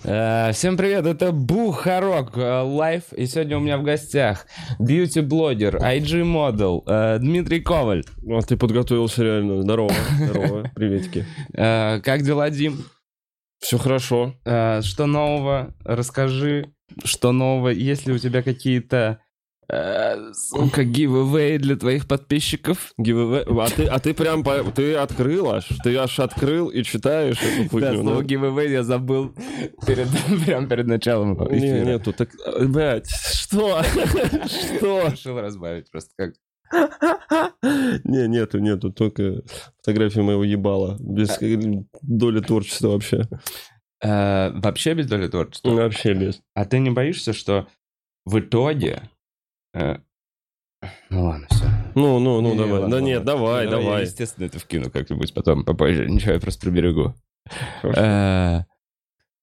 Всем привет, это Бухарок Лайф, и сегодня у меня в гостях бьюти-блогер, IG-модел Дмитрий Коваль. А ты подготовился реально, здорово, здорово, приветики. Как дела, Дим? Все хорошо. Что нового? Расскажи, что нового, есть ли у тебя какие-то... Сука, гивэвэй для твоих подписчиков. Гивэвэй? А ты прям... Ты открыл аж? Ты аж открыл и читаешь эту хуйню? Да, слово гивэвэй я забыл прям перед началом эфира. Нету, так... Блядь, что? Что? Решил разбавить просто как... Нету, только фотографии моего ебала. Без доли творчества вообще. Вообще без доли творчества? Вообще без. А ты не боишься, что в итоге... Ну ладно, все. Ну, давай. Ладно, да нет, давай. Я, естественно, это вкину как-нибудь потом, попозже. Ничего, я просто приберегу.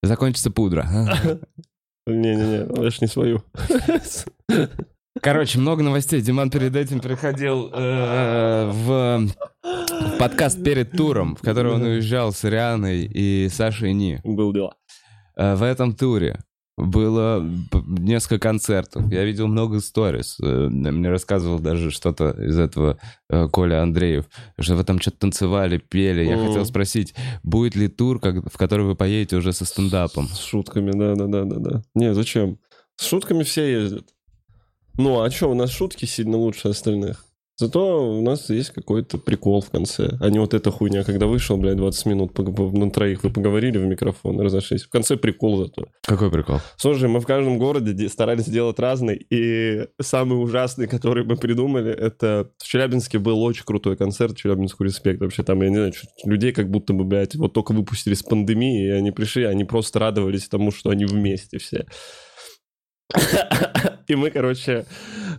Закончится пудра. Не-не-не, я ж не свою. Короче, много новостей. Диман перед этим приходил в подкаст перед туром, в который он уезжал с Рианой и Сашей Ни. Был дела. В этом туре было несколько концертов. Я видел много сториз. Мне рассказывал даже что-то из этого Коля Андреев, что вы там что-то танцевали, пели. Я хотел спросить, будет ли тур, в который вы поедете уже со стендапом? С шутками, да. Не, зачем? С шутками все ездят. Ну, а что, у нас шутки сильно лучше остальных. Зато у нас есть какой-то прикол в конце. А не вот эта хуйня, когда вышел, блядь, 20 минут на троих, вы поговорили в микрофон, разошлись. В конце прикол зато. Какой прикол? Слушай, мы в каждом городе старались делать разный, и самый ужасный, который мы придумали, это... В Челябинске был очень крутой концерт, Челябинску респект вообще. Там, я не знаю, людей как будто бы, блядь, вот только выпустили с пандемии, и они пришли, они просто радовались тому, что они вместе все. И мы, короче,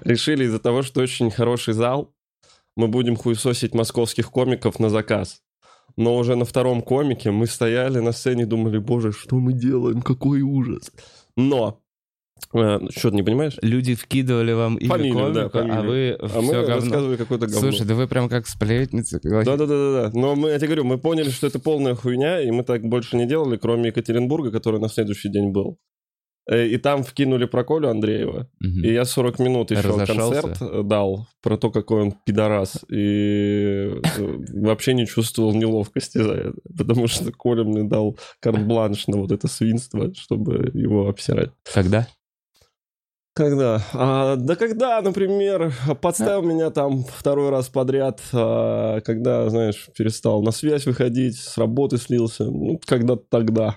решили из-за того, что очень хороший зал, мы будем хуесосить московских комиков на заказ. Но уже на втором комике мы стояли на сцене и думали, боже, что мы делаем, какой ужас. Но... что ты не понимаешь? Люди вкидывали вам имя комика, а вы все мы говно. Рассказывали какое-то говно. Слушай, да вы прям как сплетницы. Да. Но я тебе говорю, мы поняли, что это полная хуйня, и мы так больше не делали, кроме Екатеринбурга, который на следующий день был. И там вкинули про Колю Андреева. Угу. И я 40 минут еще концерт дал про то, какой он пидорас. И вообще не чувствовал неловкости за это. Потому что Коля мне дал карт-бланш на вот это свинство, чтобы его обсирать. Когда? Когда, например, подставил меня там второй раз подряд, когда, знаешь, перестал на связь выходить, с работы слился. Ну, когда-то тогда.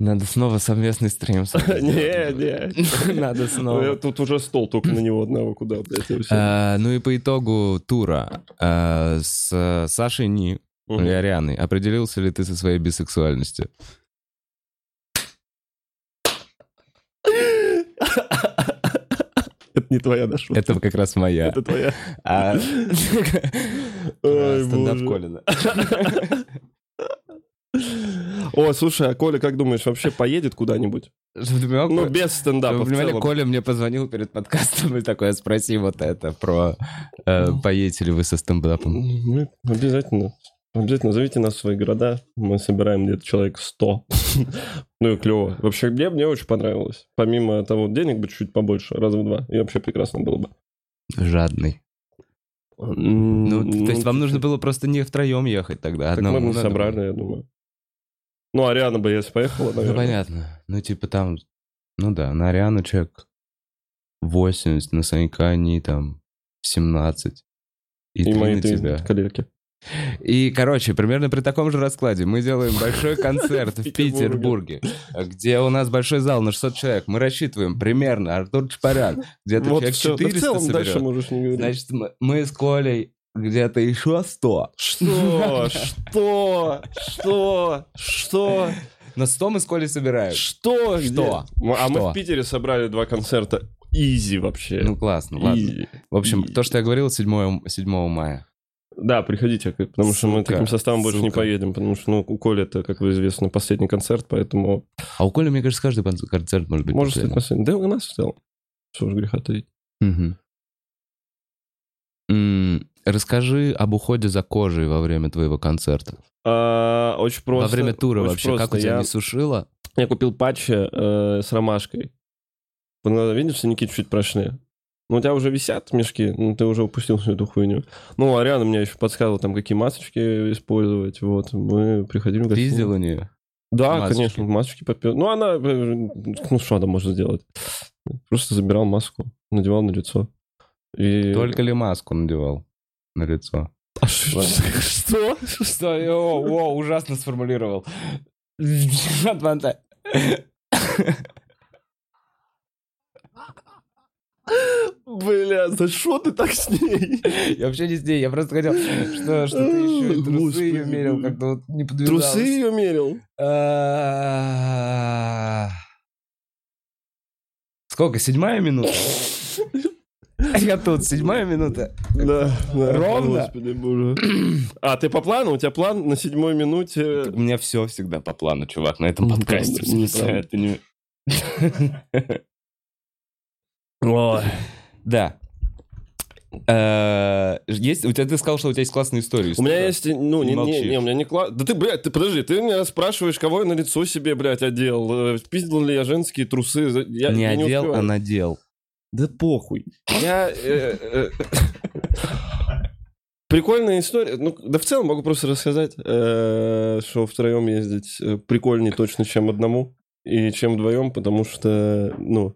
Надо снова совместный стрим. Не. Надо снова. Тут уже стол только на него одного куда, блядь. Ну и по итогу тура с Сашей Ни и Арианой. Определился ли ты со своей бисексуальностью? Это не твоя шутка. Это как раз моя. Это твоя. Стендап Колина. О, слушай, а Коля, как думаешь, вообще поедет куда-нибудь? Ну, без стендапа. Вы понимали, Коля мне позвонил перед подкастом и такой, спроси вот это про поедете ли вы со стендапом. Обязательно зовите нас в свои города. Мы собираем где-то человек 100. Ну и клево. Вообще, мне очень понравилось. Помимо того, денег бы чуть побольше, раза в два. И вообще прекрасно было бы. Жадный. Ну, то есть вам нужно было просто не втроем ехать тогда. Так мы бы собрали, я думаю. Ну, Ариана бы, если поехала, наверное. Ну, понятно. Ну, типа там... Ну да, на Ариану человек 80, на Санька они там 17. И мои тебя. Коллеги. И, короче, примерно при таком же раскладе мы делаем большой концерт в Петербурге, где у нас большой зал на 600 человек. Мы рассчитываем примерно, Артур Чапарян, где-то человек 400 соберет. Значит, мы с Колей... Где-то еще 100. Что? На 100 мы с Колей собираем. Что? А мы в Питере собрали 2 концерта. Изи вообще. Ну классно, ладно. В общем, то, что я говорил, 7 мая. Да, приходите, потому что мы таким составом больше не поедем. Потому что, у Коли это, как вы известно, последний концерт, поэтому... А у Коли, мне кажется, каждый концерт может быть последний. Может быть последний. Да у нас в целом. Что ж греха таить. Расскажи об уходе за кожей во время твоего концерта. Очень просто. Во время тура вообще, как у тебя не сушило? Я купил патчи с ромашкой. Вот надо видеть, что ники чуть-чуть прошли. Ну, у тебя уже висят мешки, ну, ты уже упустил всю эту хуйню. Ну, Ариана мне еще подсказывала, там, какие масочки использовать, вот. Мы приходили в гостиницу. Ты сделал ее? Да, масочки. Конечно, масочки подпил. Ну, она, ну, что она может сделать? Просто забирал маску, надевал на лицо. И... Только ли маску надевал на лицо? А что? Что? О, ужасно сформулировал. Бля, за что ты так с ней? Я вообще не с ней, я просто хотел, что ты еще и трусы ее мерил, как-то вот не подвязалось. Трусы ее мерил? Сколько, 7-я минута? Я тут, 7-я минута. Да. Ровно. Господи, боже. А, ты по плану? У тебя план на 7-й минуте? Так у меня все всегда по плану, чувак, на этом подкасте. Это не... Да. Есть, у тебя, ты сказал, что у тебя есть классные истории. У меня есть, ну, не, у меня не классные. Да ты, блядь, ты подожди, ты меня спрашиваешь, кого я на лицо себе, блядь, одел. Пиздил ли я женские трусы? Я не одел, а надел. Да похуй. Я... Прикольная история. Ну, да в целом могу просто рассказать, что втроем ездить прикольнее точно, чем одному. И чем вдвоем, потому что, ну...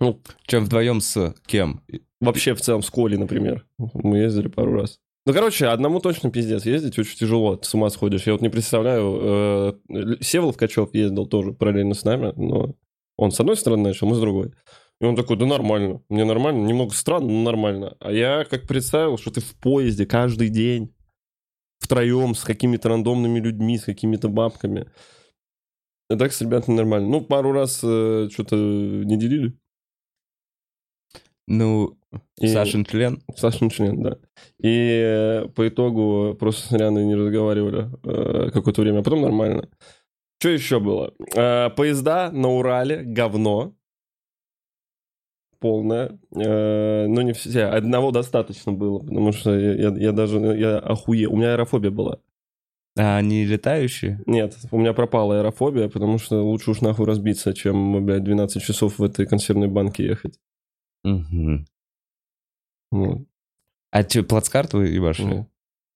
Ну, чем вдвоем с кем? Вообще в целом с Колей, например. Мы ездили пару раз. Ну, короче, одному точно пиздец ездить очень тяжело. Ты с ума сходишь. Я вот не представляю... Севолов Качев ездил тоже параллельно с нами, но он с одной стороны начал, мы с другой. И он такой, да нормально. Мне нормально. Немного странно, но нормально. А я как представил, что ты в поезде каждый день втроем с какими-то рандомными людьми, с какими-то бабками. А так с ребятами нормально. Ну, пару раз что-то не делили. Ну, и... Сашин член. Сашин член, да. И по итогу просто с Арианой не разговаривали какое-то время, а потом нормально. Что еще было? Поезда на Урале, говно. Полное. Но не все. Одного достаточно было, потому что я даже охуел. У меня аэрофобия была. А они летающие? Нет, у меня пропала аэрофобия, потому что лучше уж нахуй разбиться, чем, блядь, 12 часов в этой консервной банке ехать. Угу. Ну. А что, плацкарт вы ебашили?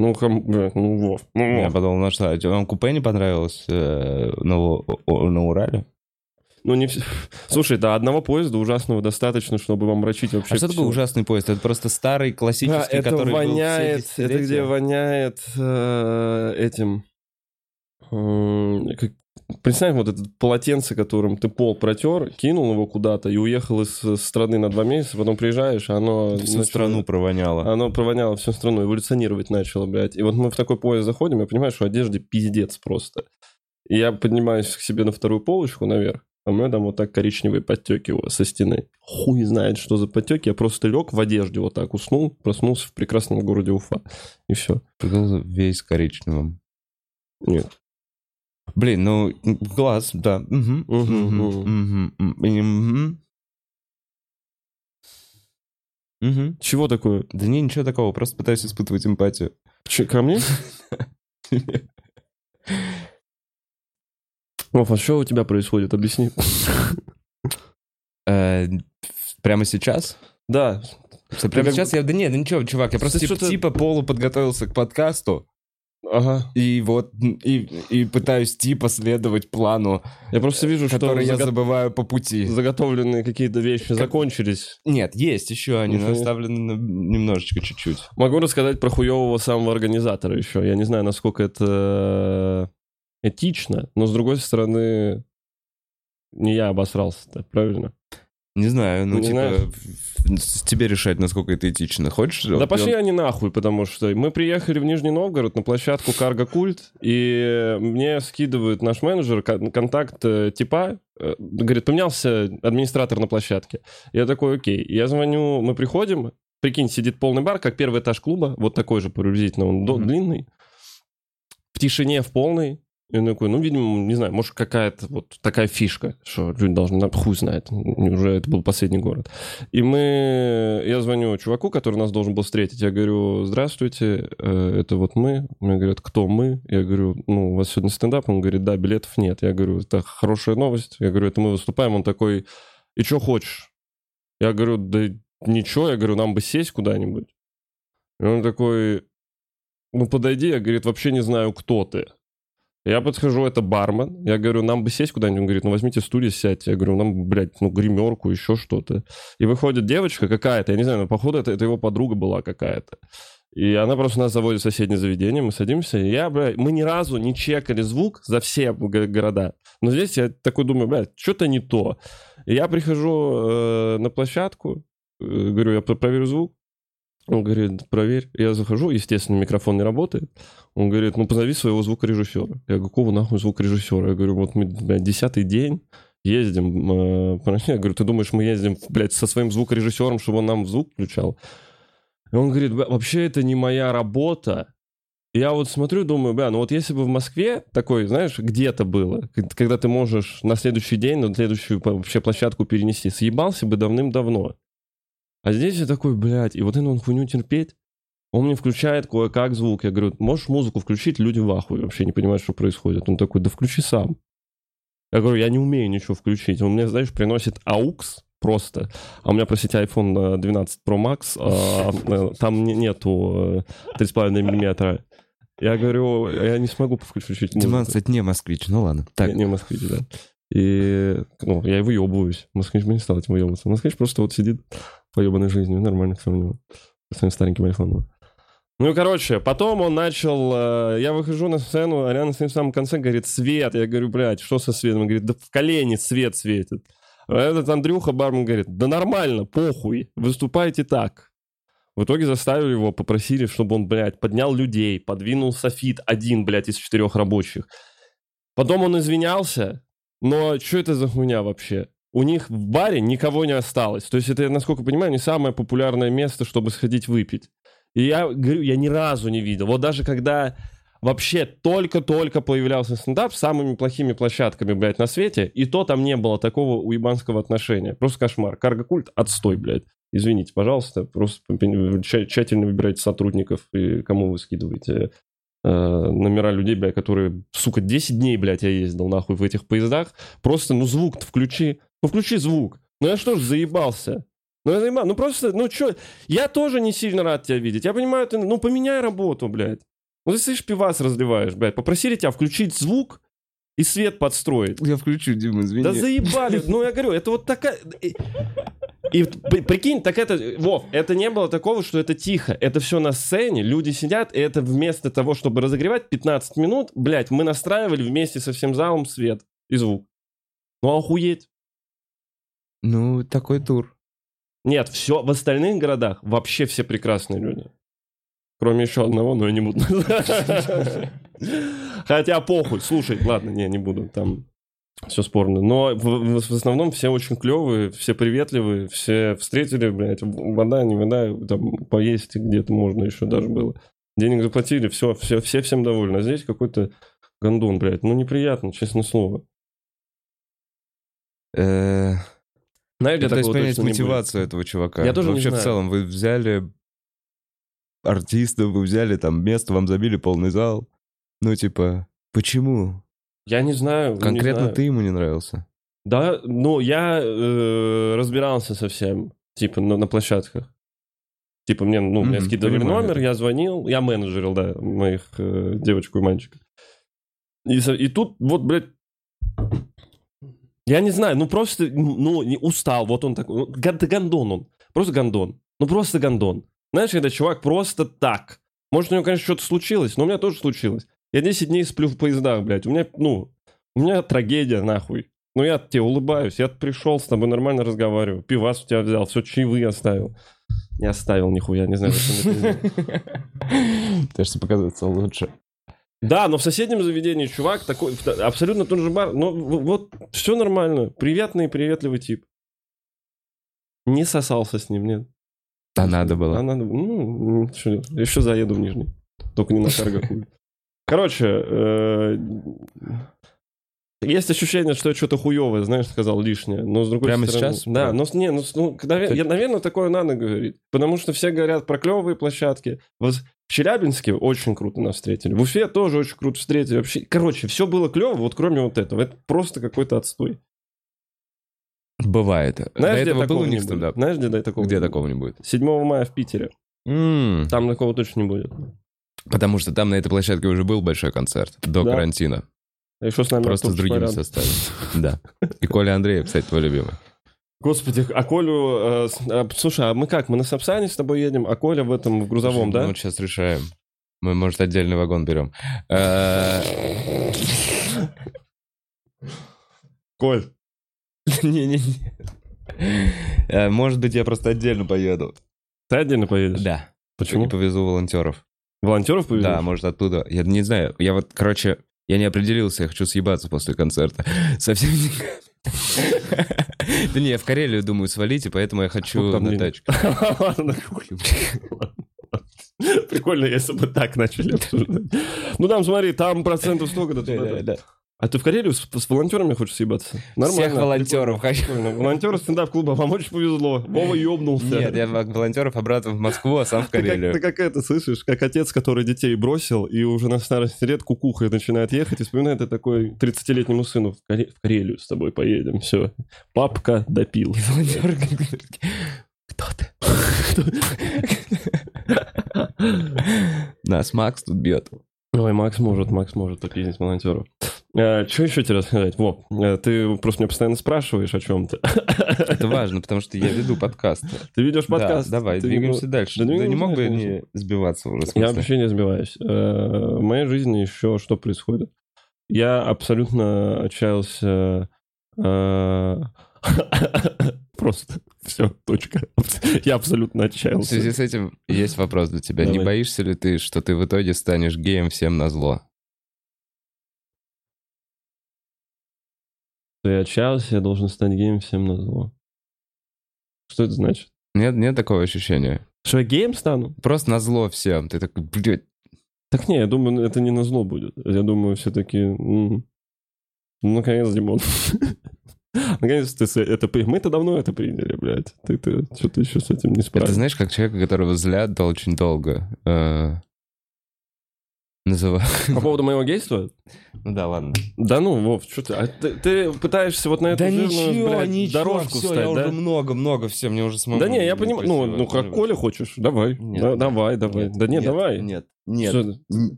Ну, ну, я подумал, ну что, вам купе не понравилось на Урале? Ну, не все. Слушай, да, одного поезда ужасного достаточно, чтобы вам мрачить вообще. А что такое ужасный поезд? Это просто старый, классический, да, это который воняет, был все десятилетия. Это где воняет этим... Представь, вот это полотенце, которым ты пол протер, кинул его куда-то и уехал из страны на 2 месяца, потом приезжаешь, оно... Всю страну провоняло. Оно провоняло всю страну, эволюционировать начало, блядь. И вот мы в такой поезд заходим, я понимаю, что одежде пиздец просто. И я поднимаюсь к себе на 2-ю полочку наверх, а у меня там вот так коричневые подтеки со стены. Хуй знает, что за подтеки. Я просто лег в одежде вот так, уснул, проснулся в прекрасном городе Уфа. И все. Приколся весь коричневым. Нет. Блин, ну, глаз, да. Чего такое? Да не, ничего такого, просто пытаюсь испытывать эмпатию. Че, ко мне? Оф, а что у тебя происходит? Объясни. Прямо сейчас? Да. Прямо сейчас я... Да нет, ничего, чувак, я просто типа полуподготовился к подкасту. Ага. И вот, и пытаюсь типа следовать плану. Я просто вижу, который что я забываю по пути. Заготовленные какие-то вещи закончились. Нет, есть еще, они оставлены немножечко, чуть-чуть. Могу рассказать про хуевого самого организатора еще. Я не знаю, насколько это этично, но с другой стороны, не я обосрался-то, правильно? Не знаю, ну не типа, знаешь? Тебе решать, насколько это этично. Хочешь? Да вот, пошли они нахуй, потому что мы приехали в Нижний Новгород на площадку Cargo Cult, и мне скидывает наш менеджер контакт типа, говорит, поменялся администратор на площадке. Я такой, окей. Я звоню, мы приходим, прикинь, сидит полный бар, как первый этаж клуба, вот такой же приблизительно, он длинный, в тишине в полной, Я такой, ну, видимо, не знаю, может, какая-то вот такая фишка, что люди должны, хуй знает, уже это был последний город. И я звоню чуваку, который нас должен был встретить, я говорю, здравствуйте, это вот мы. Мне говорят, кто мы? Я говорю, ну, у вас сегодня стендап? Он говорит, да, билетов нет. Я говорю, это хорошая новость. Я говорю, это мы выступаем. Он такой, и что хочешь? Я говорю, да ничего, я говорю, нам бы сесть куда-нибудь. И он такой, ну, подойди, я, говорит, вообще не знаю, кто ты. Я подхожу, это бармен. Я говорю, нам бы сесть куда-нибудь. Он говорит, ну возьмите стулья, сядьте. Я говорю, нам, блядь, ну гримерку, еще что-то. И выходит девочка какая-то, я не знаю, но походу это его подруга была какая-то. И она просто нас заводит в соседнее заведение, мы садимся. И мы ни разу не чекали звук за все города. Но здесь я такой думаю, блядь, что-то не то. И я прихожу на площадку, говорю, я проверю звук. Он говорит, проверь. Я захожу, естественно, микрофон не работает. Он говорит, ну, позови своего звукорежиссера. Я говорю, какого нахуй звукорежиссера? Я говорю, вот мы, блядь, 10-й день ездим. Я говорю, ты думаешь, мы ездим, блядь, со своим звукорежиссером, чтобы он нам звук включал? И он говорит, вообще это не моя работа. Я вот смотрю, думаю, бля, ну вот если бы в Москве такой, знаешь, где-то было, когда ты можешь на следующий день, на следующую вообще площадку перенести, съебался бы давным-давно. А здесь я такой, блядь, и вот он хуйню терпеть. Он мне включает кое-как звук. Я говорю, можешь музыку включить? Люди в ахуе вообще не понимают, что происходит. Он такой, да включи сам. Я говорю, я не умею ничего включить. Он мне, знаешь, приносит AUX просто. А у меня, простите, iPhone 12 Pro Max. Там нету 3,5 миллиметра. Я говорю, я не смогу включить музыку. 12 не москвич, ну ладно. Так. Не москвич, да. И, ну, я и выебываюсь. Москвич бы не стал этим выебываться. Москвич просто вот сидит поебанной жизнью. Нормально, к сравнению. С своим стареньким айфоном. Ну и, короче, потом он начал... Я выхожу на сцену, а Ариана с ним в самом конце говорит, свет. Я говорю, блядь, что со светом? Он говорит, да в колени свет светит. А этот Андрюха, бармен, говорит, да нормально, похуй, выступайте так. В итоге заставили его, попросили, чтобы он, блядь, поднял людей, подвинул софит один, блядь, из 4 рабочих. Потом он извинялся. Но что это за хуйня вообще? У них в баре никого не осталось. То есть это, насколько я понимаю, не самое популярное место, чтобы сходить выпить. И я говорю, я ни разу не видел. Вот даже когда вообще только-только появлялся стендап с самыми плохими площадками, блядь, на свете, и то там не было такого уебанского отношения. Просто кошмар. Карго-культ, отстой, блядь. Извините, пожалуйста, просто тщательно выбирайте сотрудников и кому вы скидываете номера людей, блядь, которые, сука, 10 дней, блядь, я ездил, нахуй, в этих поездах. Просто, ну, звук-то включи. Ну, включи звук. Ну, я что ж заебался? Ну, просто, ну, чё? Я тоже не сильно рад тебя видеть. Я понимаю, ты, ну, поменяй работу, блядь. Ну, ты, слышишь, пивас разливаешь, блядь. Попросили тебя включить звук и свет подстроить. Я включу, Дима, извини. Да заебали. Ну, я говорю, это вот такая... И прикинь, так это, Вов, это не было такого, что это тихо. Это все на сцене, люди сидят, и это вместо того, чтобы разогревать 15 минут, блядь, мы настраивали вместе со всем залом свет и звук. Ну, охуеть. Ну, такой тур. Нет, все, в остальных городах вообще все прекрасные люди. Кроме еще одного, но я не буду. Хотя похуй, слушай, ладно, не буду, там... Все спорно. Но в основном все очень клевые, все приветливые, все встретили, блядь, вода, не вода, там поесть где-то можно еще даже было. Денег заплатили, все всем довольны. А здесь какой-то гондон, блядь. Ну, неприятно, честное слово. Знаете, пытаюсь понять мотивацию этого чувака. Я тоже не знаю. Вообще в целом, вы взяли артистов, вы взяли там место, вам забили полный зал. Ну, типа, почему? Я не знаю. Конкретно не знаю. Ты ему не нравился? Да, ну, я разбирался со всем, типа, на площадках. Типа, мне, ну, мне скидывали номер, я звонил, я менеджерил, да, моих девочку и мальчика. И тут, вот, блядь, я не знаю, ну, просто, ну, устал, вот он такой, гондон он, просто гондон, ну, просто гондон. Знаешь, когда чувак просто так, может, у него, конечно, что-то случилось, но у меня тоже случилось. Я 10 дней сплю в поездах, блядь. У меня трагедия, нахуй. Ну, я тебе улыбаюсь. Я пришел с тобой, нормально разговариваю. Пивас у тебя взял, все чаевые оставил. Не оставил нихуя, не знаю, зачем это. Пытаешься показаться лучше. Да, но в соседнем заведении чувак такой, абсолютно тот же бар. Но вот все нормально. Приятный и приветливый тип. Не сосался с ним, нет. А надо было. Ну, еще заеду в Нижний. Только не на Карго-культ. Короче, есть ощущение, что я что-то хуевое, знаешь, сказал лишнее. Но с другой прямо стороны... Прямо сейчас? Да, но не, наверное, такое надо говорить. Потому что все говорят про клевые площадки. Вот в Челябинске очень круто нас встретили. В Уфе тоже очень круто встретили. Вообще, короче, все было клево, вот кроме вот этого. Это просто какой-то отстой. Бывает. Знаешь, до этого был у них стендап? Знаешь, где такого? Где такого не будет? 7 мая в Питере. Там такого точно не будет. Потому что там на этой площадке уже был большой концерт до карантина. А еще с нами просто с другими составами. Да. И Коля Андреев, кстати, твой любимый. Господи, а Колю... слушай, а мы как? Мы на Сапсане с тобой едем, а Коля в этом, в грузовом, да? Мы вот сейчас решаем. Мы, может, отдельный вагон берем. Коль. Не-не-не. Может быть, я просто отдельно поеду. Ты отдельно поедешь? Да. Почему? Я повезу волонтеров. Волонтеров повезешь? Да, может, оттуда. Я не знаю. Я вот, короче... Я не определился, я хочу съебаться после концерта. Совсем никак. Да не, я в Карелию думаю свалить, и поэтому я хочу на тачке. Ладно, прикольно, если бы так начали обсуждать. Ну там, смотри, там процентов столько-то. Да. А ты в Карелию с волонтерами хочешь съебаться? Нормально. Всех волонтеров хочу. Волонтеры стендап-клуба, вам очень повезло. Вова ёбнулся. Нет, я волонтеров обратно в Москву, а сам в Карелию. Ты как это, слышишь? Как отец, который детей бросил, и уже на старости лет кукухой начинает ехать, и вспоминает это такой 30-летнему сыну. В Карелию с тобой поедем, все. Папка допил. И волонтер говорит, кто ты? Нас Макс тут бьет. Ой, Макс может так ездить волонтеров. Что еще тебе рассказать? Во, ты просто меня постоянно спрашиваешь о чем-то. Это важно, потому что я веду подкаст. Ты ведешь подкаст? Да, давай, двигаемся дальше. Да не мог бы не сбиваться уже. Я вообще не сбиваюсь. В моей жизни еще что происходит? Я абсолютно отчаялся... Просто все, точка. Я абсолютно отчаялся. В связи с этим есть вопрос для тебя. Давай. Не боишься ли ты, что ты в итоге станешь геем всем назло? Что я отчаялся, я должен стать геем всем назло. Что это значит? Нет такого ощущения. Что я геем стану? Просто назло всем. Ты такой, блядь. Так не, я думаю, это не назло будет. Я думаю, все-таки... наконец, Димон... Наконец-то это... Мы-то давно это приняли, блядь. Ты что-то еще с этим не справился. Это знаешь, как человека, которого злят очень долго называют. По поводу моего гейства? Ну да, ладно. Да ну, Вов, что ты... А ты пытаешься вот на эту жирную, блядь, дорожку встать, да? Да ничего, я уже много-много, все, мне уже смогу. Да не, я понимаю. Ну, как Коля хочешь, давай. Давай. Да нет, давай. Нет.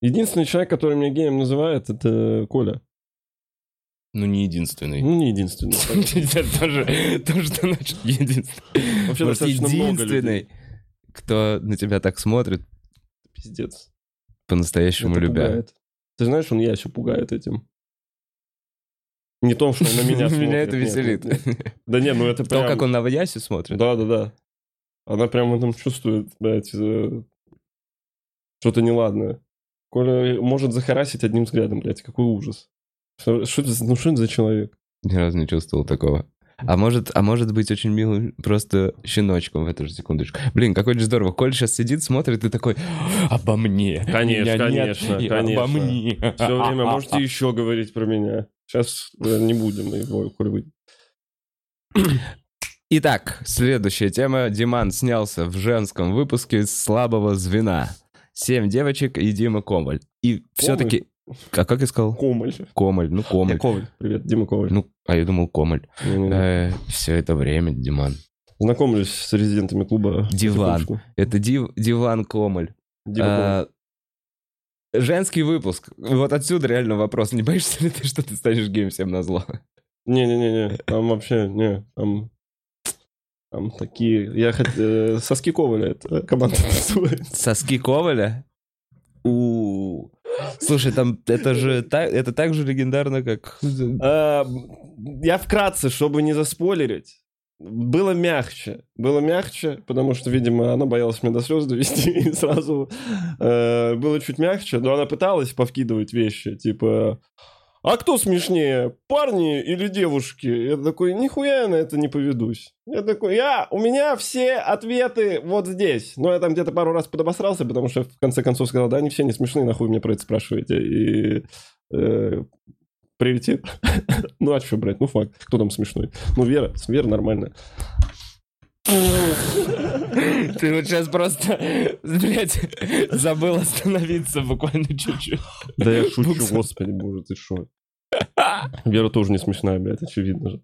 Единственный человек, который меня геем называет, это Коля. Ну, не единственный. Тоже ты начал единственный. Вообще достаточно много людей. Кто на тебя так смотрит, пиздец. По-настоящему любят. Ты знаешь, он я еще пугает этим. Не то, что он на меня смотрит. Меня это веселит. Да не, ну это прям... То, как он на Ваясе смотрит. Да. Она прямо там чувствует, блядь, что-то неладное. Коля может захарасить одним взглядом, блядь, какой ужас. Что это за человек? Ни разу не чувствовал такого. А может быть очень милым просто щеночком в эту же секундочку. Блин, какой же здорово. Коль сейчас сидит, смотрит и такой, обо мне. Конечно. Обо мне. Все время можете еще говорить про меня. Сейчас не будем его, Коль выйдет. Итак, следующая тема. Диман снялся в женском выпуске «Слабого звена». 7 девочек и Дима Комоль. И все-таки... А как я сказал? Комоль. Ну, Комоль. Я Коваль. Привет, Дима Коваль. Ну, а я думал, Комоль. Все это время, Диман. Знакомлюсь с резидентами клуба. Диван. Это Диван Комоль. Женский выпуск. Вот отсюда реально вопрос. Не боишься ли ты, что ты станешь геем всем назло? Не-не-не. Там вообще... Не. Там такие... Я хотел... Соски Коваля. Это команда называется. Соски Коваля? У-у-у. Слушай, там это так же легендарно, как... Я вкратце, чтобы не заспойлерить, было мягче, потому что, видимо, она боялась меня до слез довести, и сразу было чуть мягче, но она пыталась повкидывать вещи, типа... а кто смешнее, парни или девушки? Я такой, нихуя я на это не поведусь. Я такой, у меня все ответы вот здесь. Но я там где-то пару раз подобосрался, потому что в конце концов сказал, да, они все не смешные, нахуй мне про это спрашиваете. И привет. Ну а что, блядь, ну факт, кто там смешной? Ну Вера нормальная. Ты вот сейчас просто, блядь, забыл остановиться буквально чуть-чуть. Да я шучу, господи, боже, ты шо? Вера тоже не смешная, блядь, очевидно же.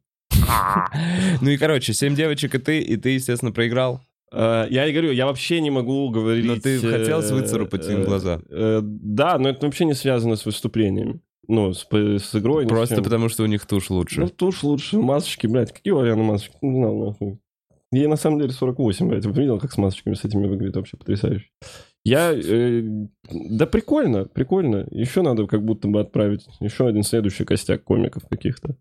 Ну и, короче, 7 девочек и ты, естественно, проиграл. Я и говорю, я вообще не могу говорить... Но ты хотел выцарапать им глаза? Да, но это вообще не связано с выступлениями. Ну, с игрой. Просто потому, что у них тушь лучше. Ну, тушь лучше, масочки, блядь, какие варианты масочки? Не знал, нахуй. Ей на самом деле 48, блядь. Вы видел, как с масочками с этими выглядит? Вообще потрясающе. Да прикольно, прикольно. Еще надо как будто бы отправить еще один следующий костяк комиков каких-то.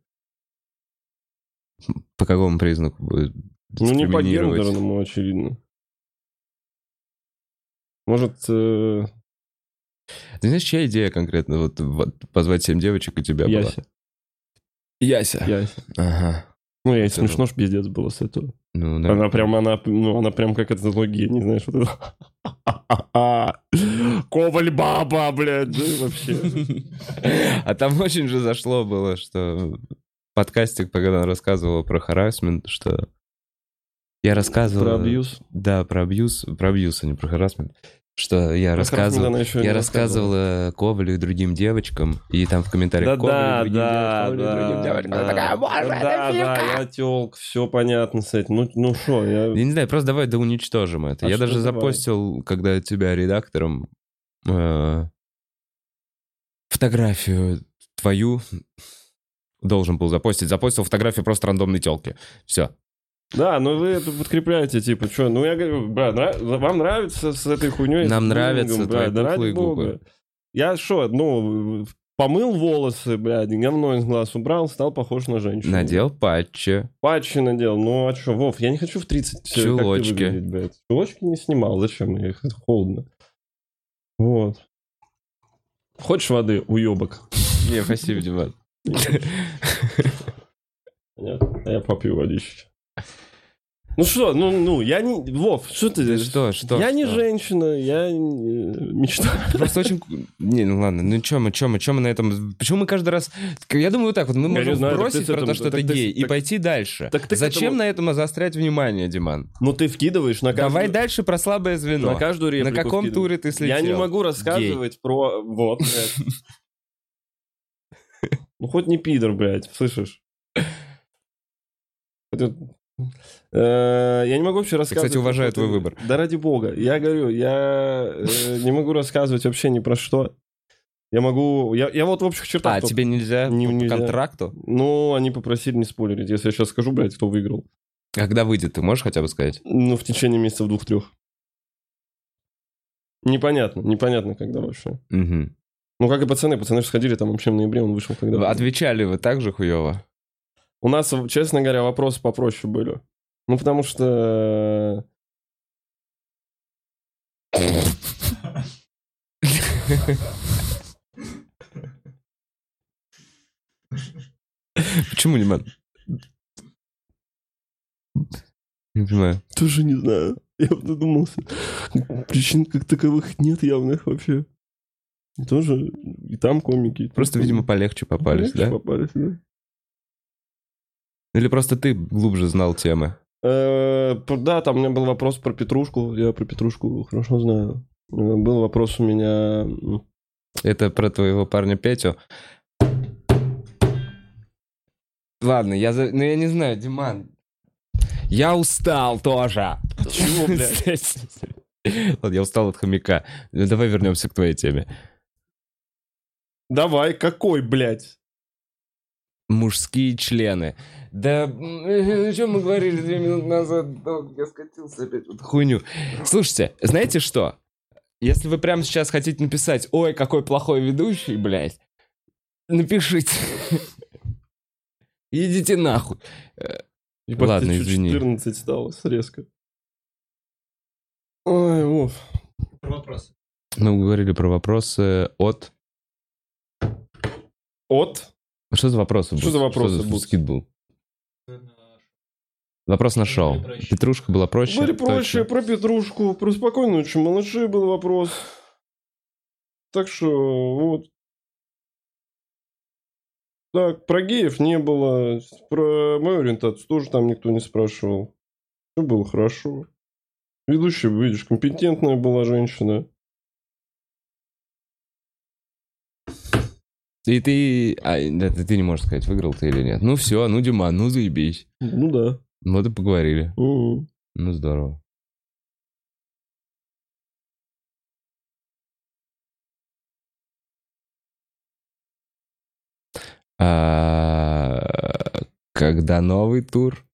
По какому признаку будет дискриминировать? Ну, не по гендерному, очевидно. Может... Ты знаешь, чья идея конкретно? Вот позвать 7 девочек у тебя Яся была? Яся. Ага. Ну, я смешно ж пиздец было с этого. Ну, да. Она прям как это логия, не знаешь, вот это. Коваль баба, блядь, да вообще. А там очень же зашло было, что подкастик, когда она рассказывала про харассмент, что я рассказывал... Про абьюз? Да, про абьюз, а не про харассмент. Что я рассказывала Ковалю и другим девочкам, и там в комментариях Ковалю и другим девочкам. Да, такая, боже, это фишка! Да, я телк, все понятно с этим. Ну шо, я не знаю, просто давай да уничтожим это. Я даже запостил, когда тебя редактором, фотографию твою должен был запостить. Запостил фотографию просто рандомной телки. Все. Да, но вы это подкрепляете, типа, что? Ну, я говорю, брат, вам нравится с этой хуйней? Нам нравятся твои пухлые губы. Я что, помыл волосы, блядь, говно из глаз убрал, стал похож на женщину. Надел патчи. Патчи надел, ну а что, Вов, я не хочу в 30 чулочки. Как ты выглядеть, блядь. Чулочки не снимал, зачем мне их, это холодно. Вот. Хочешь воды, уебок? Не, спасибо, дебат. Нет, я попью водички. Ну что, я не... Вов, что ты... Что? Я не женщина, я мечта. Просто очень... Не, ну ладно, ну чё мы на этом... Почему мы каждый раз... Я думаю, вот так вот, мы можем бросить про то, что ты гей, и пойти дальше. Зачем на этом заострять внимание, Диман? Ну ты вкидываешь на каждую... Давай дальше про слабое звено. На каждую реплику. На каком туре ты слетел? Я не могу рассказывать про... Вот, ну хоть не пидор, блядь, слышишь? Я не могу вообще рассказывать. Я, кстати, уважаю твой выбор. Да ради бога. Я говорю, я не могу рассказывать вообще ни про что. Я могу... Я вот в общих чертах... А, тебе нельзя? По контракту? Ну, они попросили не спойлерить. Если я сейчас скажу, блядь, кто выиграл. Когда выйдет, ты можешь хотя бы сказать? Ну, в течение месяцев 2-3. Непонятно, когда вообще. Угу. Ну, как и пацаны же сходили, там вообще в ноябре он вышел. Когда отвечали вы так же хуёво? У нас, честно говоря, вопросы попроще были. Ну, потому что... Почему, Лиман? Не понимаю. Тоже не знаю. Я задумался. Причин как таковых нет явных вообще. Тоже и там комики. Просто, видимо, полегче попались, да? Или просто ты глубже знал темы? Да, там у меня был вопрос про петрушку. Я про петрушку хорошо знаю. Был вопрос у меня... Это про твоего парня Петю? Ладно, я не знаю, Диман. Я устал тоже. Чего, блядь? Ладно, я устал от хомяка. Давай вернемся к твоей теме. Давай, какой, блядь? Мужские члены. Да, о чем мы говорили 2 минуты назад? Я скатился опять вот хуйню. Слушайте, знаете что? Если вы прямо сейчас хотите написать, ой, какой плохой ведущий, блядь, напишите. Идите нахуй. Ладно, извини. 14 стало резко. Ой, уф. Про вопросы. Мы говорили про вопросы от... От? Что за вопросы будут? Что за вопросы будут? Скид был. Вопрос нашел. Петрушка была проще. Были проще, про Петрушку, про спокойную ночь, малыши был вопрос. Так что вот. Так, про геев не было. Про мою ориентацию тоже там никто не спрашивал. Все было хорошо. Ведущая, видишь, компетентная была женщина. И ты... А, да, ты не можешь сказать, выиграл ты или нет. Ну все, ну Диман, ну заебись. Ну да. Вот и поговорили. Угу. Ну здорово. А когда новый тур?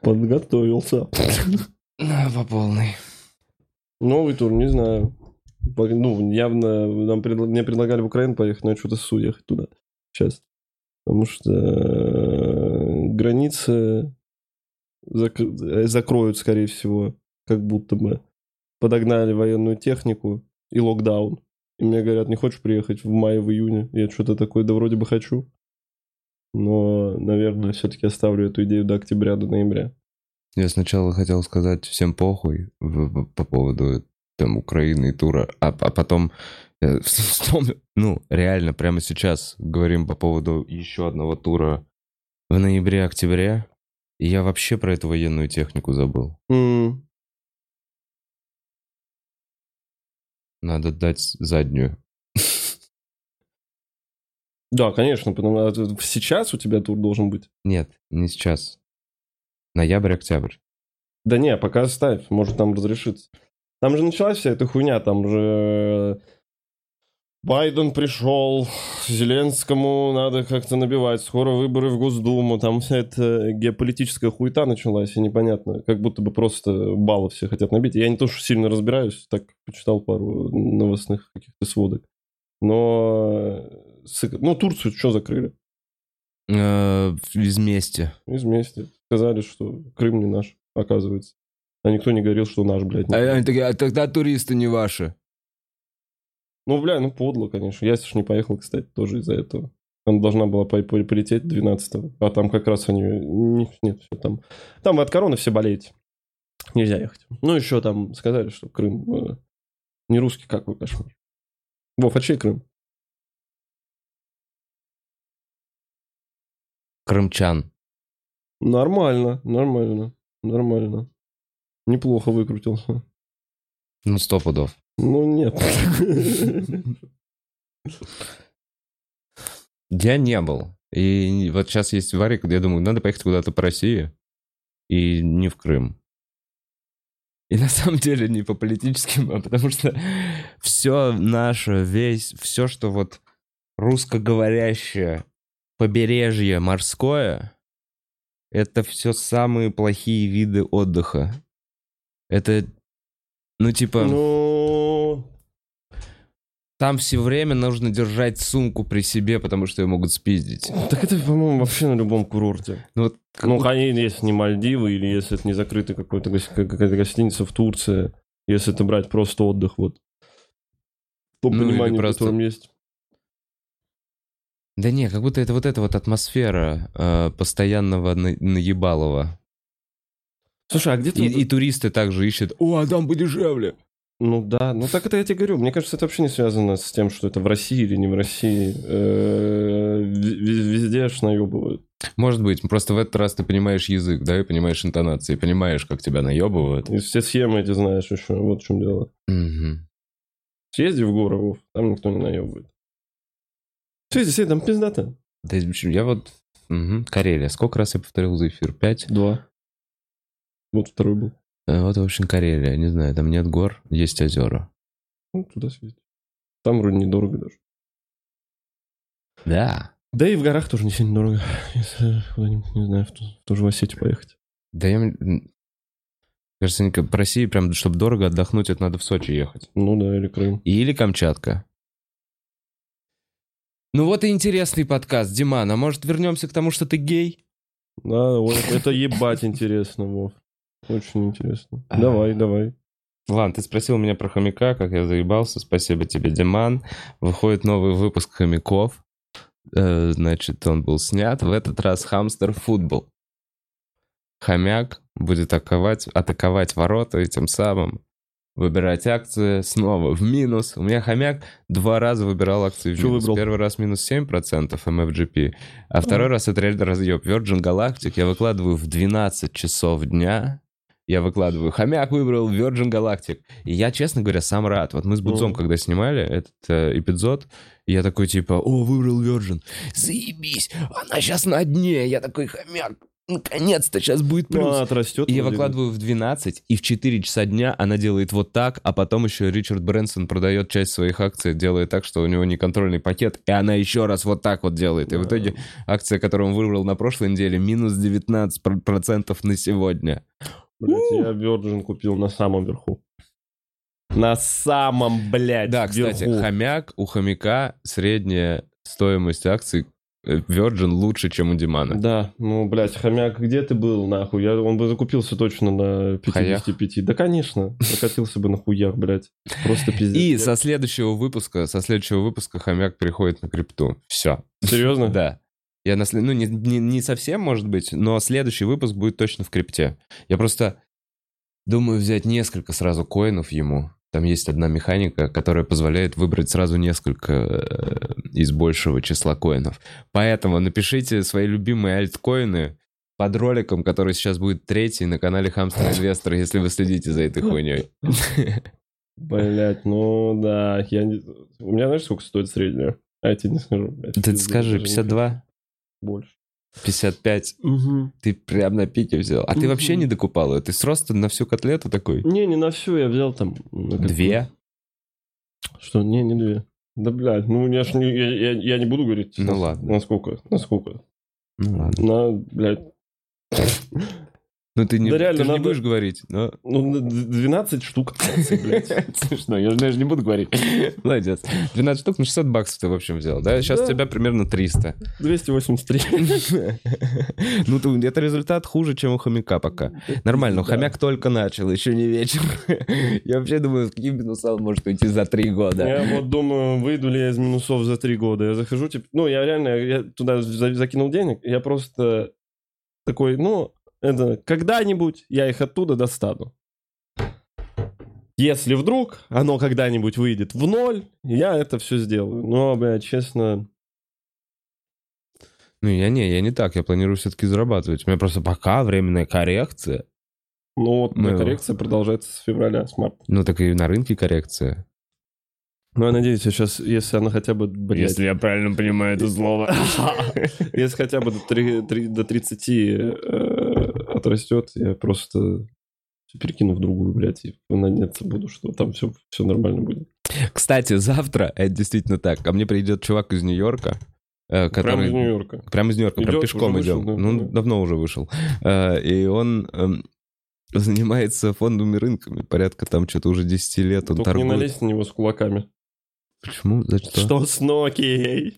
Подготовился. По полной. Новый тур, не знаю. Ну, явно мне предлагали в Украину поехать, но я что-то ссу ехать туда сейчас. Потому что границы закроют, скорее всего, как будто бы. Подогнали военную технику и локдаун. И мне говорят, не хочешь приехать в мае, в июне? Я что-то такое, да вроде бы хочу. Но, наверное, все-таки оставлю эту идею до октября, до ноября. Я сначала хотел сказать всем похуй по поводу там Украины и тура, а потом я вспомнил, ну, реально, прямо сейчас говорим по поводу еще одного тура в ноябре-октябре, и я вообще про эту военную технику забыл. Надо дать заднюю. Да, конечно, потому что сейчас у тебя тур должен быть. Нет, не сейчас. Ноябрь-октябрь. Да не, пока оставь, может там разрешится. Там же началась вся эта хуйня, там же Байден пришел, Зеленскому надо как-то набивать, скоро выборы в Госдуму, там вся эта геополитическая хуета началась, и непонятно, как будто бы просто баллы все хотят набить. Я не то, что сильно разбираюсь, так почитал пару новостных каких-то сводок, но... Ну, Турцию что закрыли? Из мести. Из мести. Сказали, что Крым не наш, оказывается. А никто не говорил, что наш, блядь. Они такие, а тогда туристы не ваши. Ну, бля, ну подло, конечно. Я ж не поехал, кстати, тоже из-за этого. Она должна была прилететь 12-го. А там как раз они... Нет, все там. Там вы от короны все болеете. Нельзя ехать. Ну, еще там сказали, что Крым... Не русский, как вы, кошмар. Вов, а чей Крым? Крымчан. Нормально. Неплохо выкрутился. Ну, 100 пудов. Ну, нет. Я не был. И вот сейчас есть варик, я думаю, надо поехать куда-то по России. И не в Крым. И на самом деле не по политическим, а потому что все наше, все, что вот русскоговорящее, побережье морское, это все самые плохие виды отдыха. Это, ну, типа... Ну... Там все время нужно держать сумку при себе, потому что ее могут спиздить. Так это, по-моему, вообще на любом курорте. Ну, вот, ну конечно, если не Мальдивы, или если это не закрытая какая-то гостиница в Турции, если это брать просто отдых, вот. То ну, понимание, просто... которым есть. Да не, как будто это вот эта вот атмосфера постоянного наебалова. Слушай, а где ты... И туристы также ищут, о, а там подешевле. Ну да, ну так это я тебе говорю. Мне кажется, это вообще не связано с тем, что это в России или не в России. Везде аж наебывают. Может быть, просто в этот раз ты понимаешь язык, да, и понимаешь интонации, понимаешь, как тебя наебывают. И все схемы эти знаешь еще, вот в чем дело. Угу. Съезди в горы, Вов, там никто не наебывает. Все, там пиздата. Да, я вот... Угу. Карелия. Сколько раз я повторил за эфир? 5? 2. Вот второй был. Вот, в общем, Карелия. Не знаю, там нет гор, есть озера. Ну, туда съездить. Там вроде недорого даже. Да. Да и в горах тоже не сильно дорого. Если куда-нибудь, не знаю, в ту же Осетию поехать. Да я... Кажется, в России прям, чтобы дорого отдохнуть, это надо в Сочи ехать. Ну да, или Крым. Или Камчатка. Ну вот и интересный подкаст, Диман. А может вернемся к тому, что ты гей? Да, это ебать интересно, Вов. Очень интересно. Давай. Ладно, ты спросил меня про хомяка, как я заебался. Спасибо тебе, Диман. Выходит новый выпуск хомяков. Значит, он был снят. В этот раз хамстер футбол. Хомяк будет атаковать ворота и тем самым выбирать акции снова в минус. У меня хомяк 2 раза выбирал акции в минус. Первый раз минус 7% MFGP, а второй раз это реально разъеб. Virgin Galactic я выкладываю в 12 часов дня. Я выкладываю, хомяк выбрал Virgin Galactic. И я, честно говоря, сам рад. Вот мы с Будзом, когда снимали этот эпизод, я такой типа, выбрал Virgin. Заебись, она сейчас на дне. Я такой, хомяк, наконец-то, сейчас будет плюс. Отрастет, и я выкладываю в 12, и в 4 часа дня она делает вот так, а потом еще Ричард Брэнсон продает часть своих акций, делает так, что у него неконтрольный пакет, и она еще раз вот так вот делает. И в итоге акция, которую он выбрал на прошлой неделе, минус 19% на сегодня. Блять, я Virgin купил на самом верху. На самом, блядь, да, верху. Да, кстати, хомяк, у хомяка средняя стоимость акций Virgin лучше, чем у Димана. Да, ну, блядь, хомяк, где ты был, нахуй? Он бы закупился точно на 55. Хаях. Да, конечно, прокатился бы на хуях, блядь. Просто пиздец. И со следующего выпуска хомяк переходит на крипту. Все. Серьезно? Да. Я не совсем, может быть, но следующий выпуск будет точно в крипте. Я просто думаю взять несколько сразу коинов ему. Там есть одна механика, которая позволяет выбрать сразу несколько из большего числа коинов. Поэтому напишите свои любимые альткоины под роликом, который сейчас будет 3-й на канале Хамстер Инвестор, если вы следите за этой хуйней. Блять, ну да. У меня знаешь, сколько стоит средняя? А я тебе не скажу. Да ты скажи, 52? Больше. 55? Угу. Ты прям на пике взял. А ты вообще не докупал ее? Ты с роста на всю котлету такой? Не на всю, я взял там... 2? Что? Не 2. Да, блядь, ну я ж не... Я не буду говорить. Ну ладно. Насколько? Ну ладно. Блядь. Ну ты не, да реально, ты же не будешь говорить, но... Ну, 12 штук, блядь. Смешно, я же не буду говорить. Молодец. 12 штук, ну $600 ты, в общем, взял, да? Сейчас у тебя примерно 300. 283. Ну, это результат хуже, чем у хомяка пока. Нормально, хомяк только начал, еще не вечер. Я вообще думаю, с каким минусом может уйти за 3 года. Я вот думаю, выйду ли я из минусов за 3 года. Я захожу, типа... Ну, я реально, я туда закинул денег, я просто такой, это когда-нибудь я их оттуда достану. Если вдруг оно когда-нибудь выйдет в ноль, я это все сделаю. Но, блядь, честно... Ну, я не так. Я планирую все-таки зарабатывать. У меня просто пока временная коррекция. Ну, вот коррекция продолжается с февраля, с марта. Ну, так и на рынке коррекция. Ну, я надеюсь, я сейчас, если она хотя бы... Блядь, если я правильно понимаю это слово. Если хотя бы до 30 отрастет, я просто перекину в другую, блядь, и надеяться буду, что там все нормально будет. Кстати, завтра, это действительно так, ко мне придет чувак из Нью-Йорка, который... Прямо из Нью-Йорка, прям пешком идем. Ну, давно уже вышел. И он... занимается фондовыми рынками. Порядка там что-то уже 10 лет он торгует. Только не налезь на него с кулаками. Почему? За что? Что с Nokia?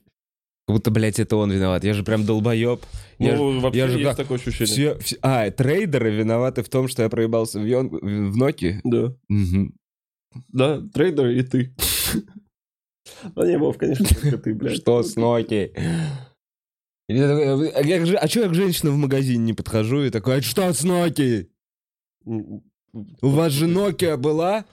Как будто, блядь, это он виноват. Я же прям долбоеб. Вообще я же есть такое ощущение. Трейдеры виноваты в том, что я проебался в Nokia? Да. Угу. Да, трейдеры и ты. Да не, Вов, конечно, только ты, блядь. Что с Nokia? А что я к женщинам в магазине не подхожу и такой, а что с Nokia? У вас же Nokia была?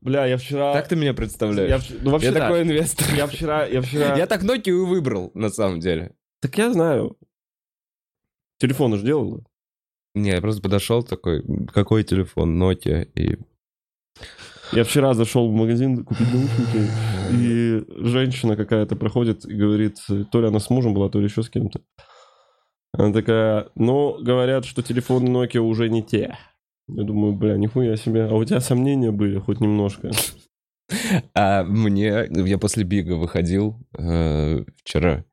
Бля, я вчера... Так ты меня представляешь? Я да. Такой инвестор. Я вчера... Я так Nokia и выбрал, на самом деле. Так я знаю. Телефон уж делал? Не, я просто подошел такой, какой телефон? Nokia и... Я вчера зашел в магазин купить наушники, и женщина какая-то проходит и говорит, то ли она с мужем была, то ли еще с кем-то. Она такая, говорят, что телефоны Nokia уже не те. Я думаю, бля, нихуя себе. А у тебя сомнения были хоть немножко? Я после Бига выходил вчера,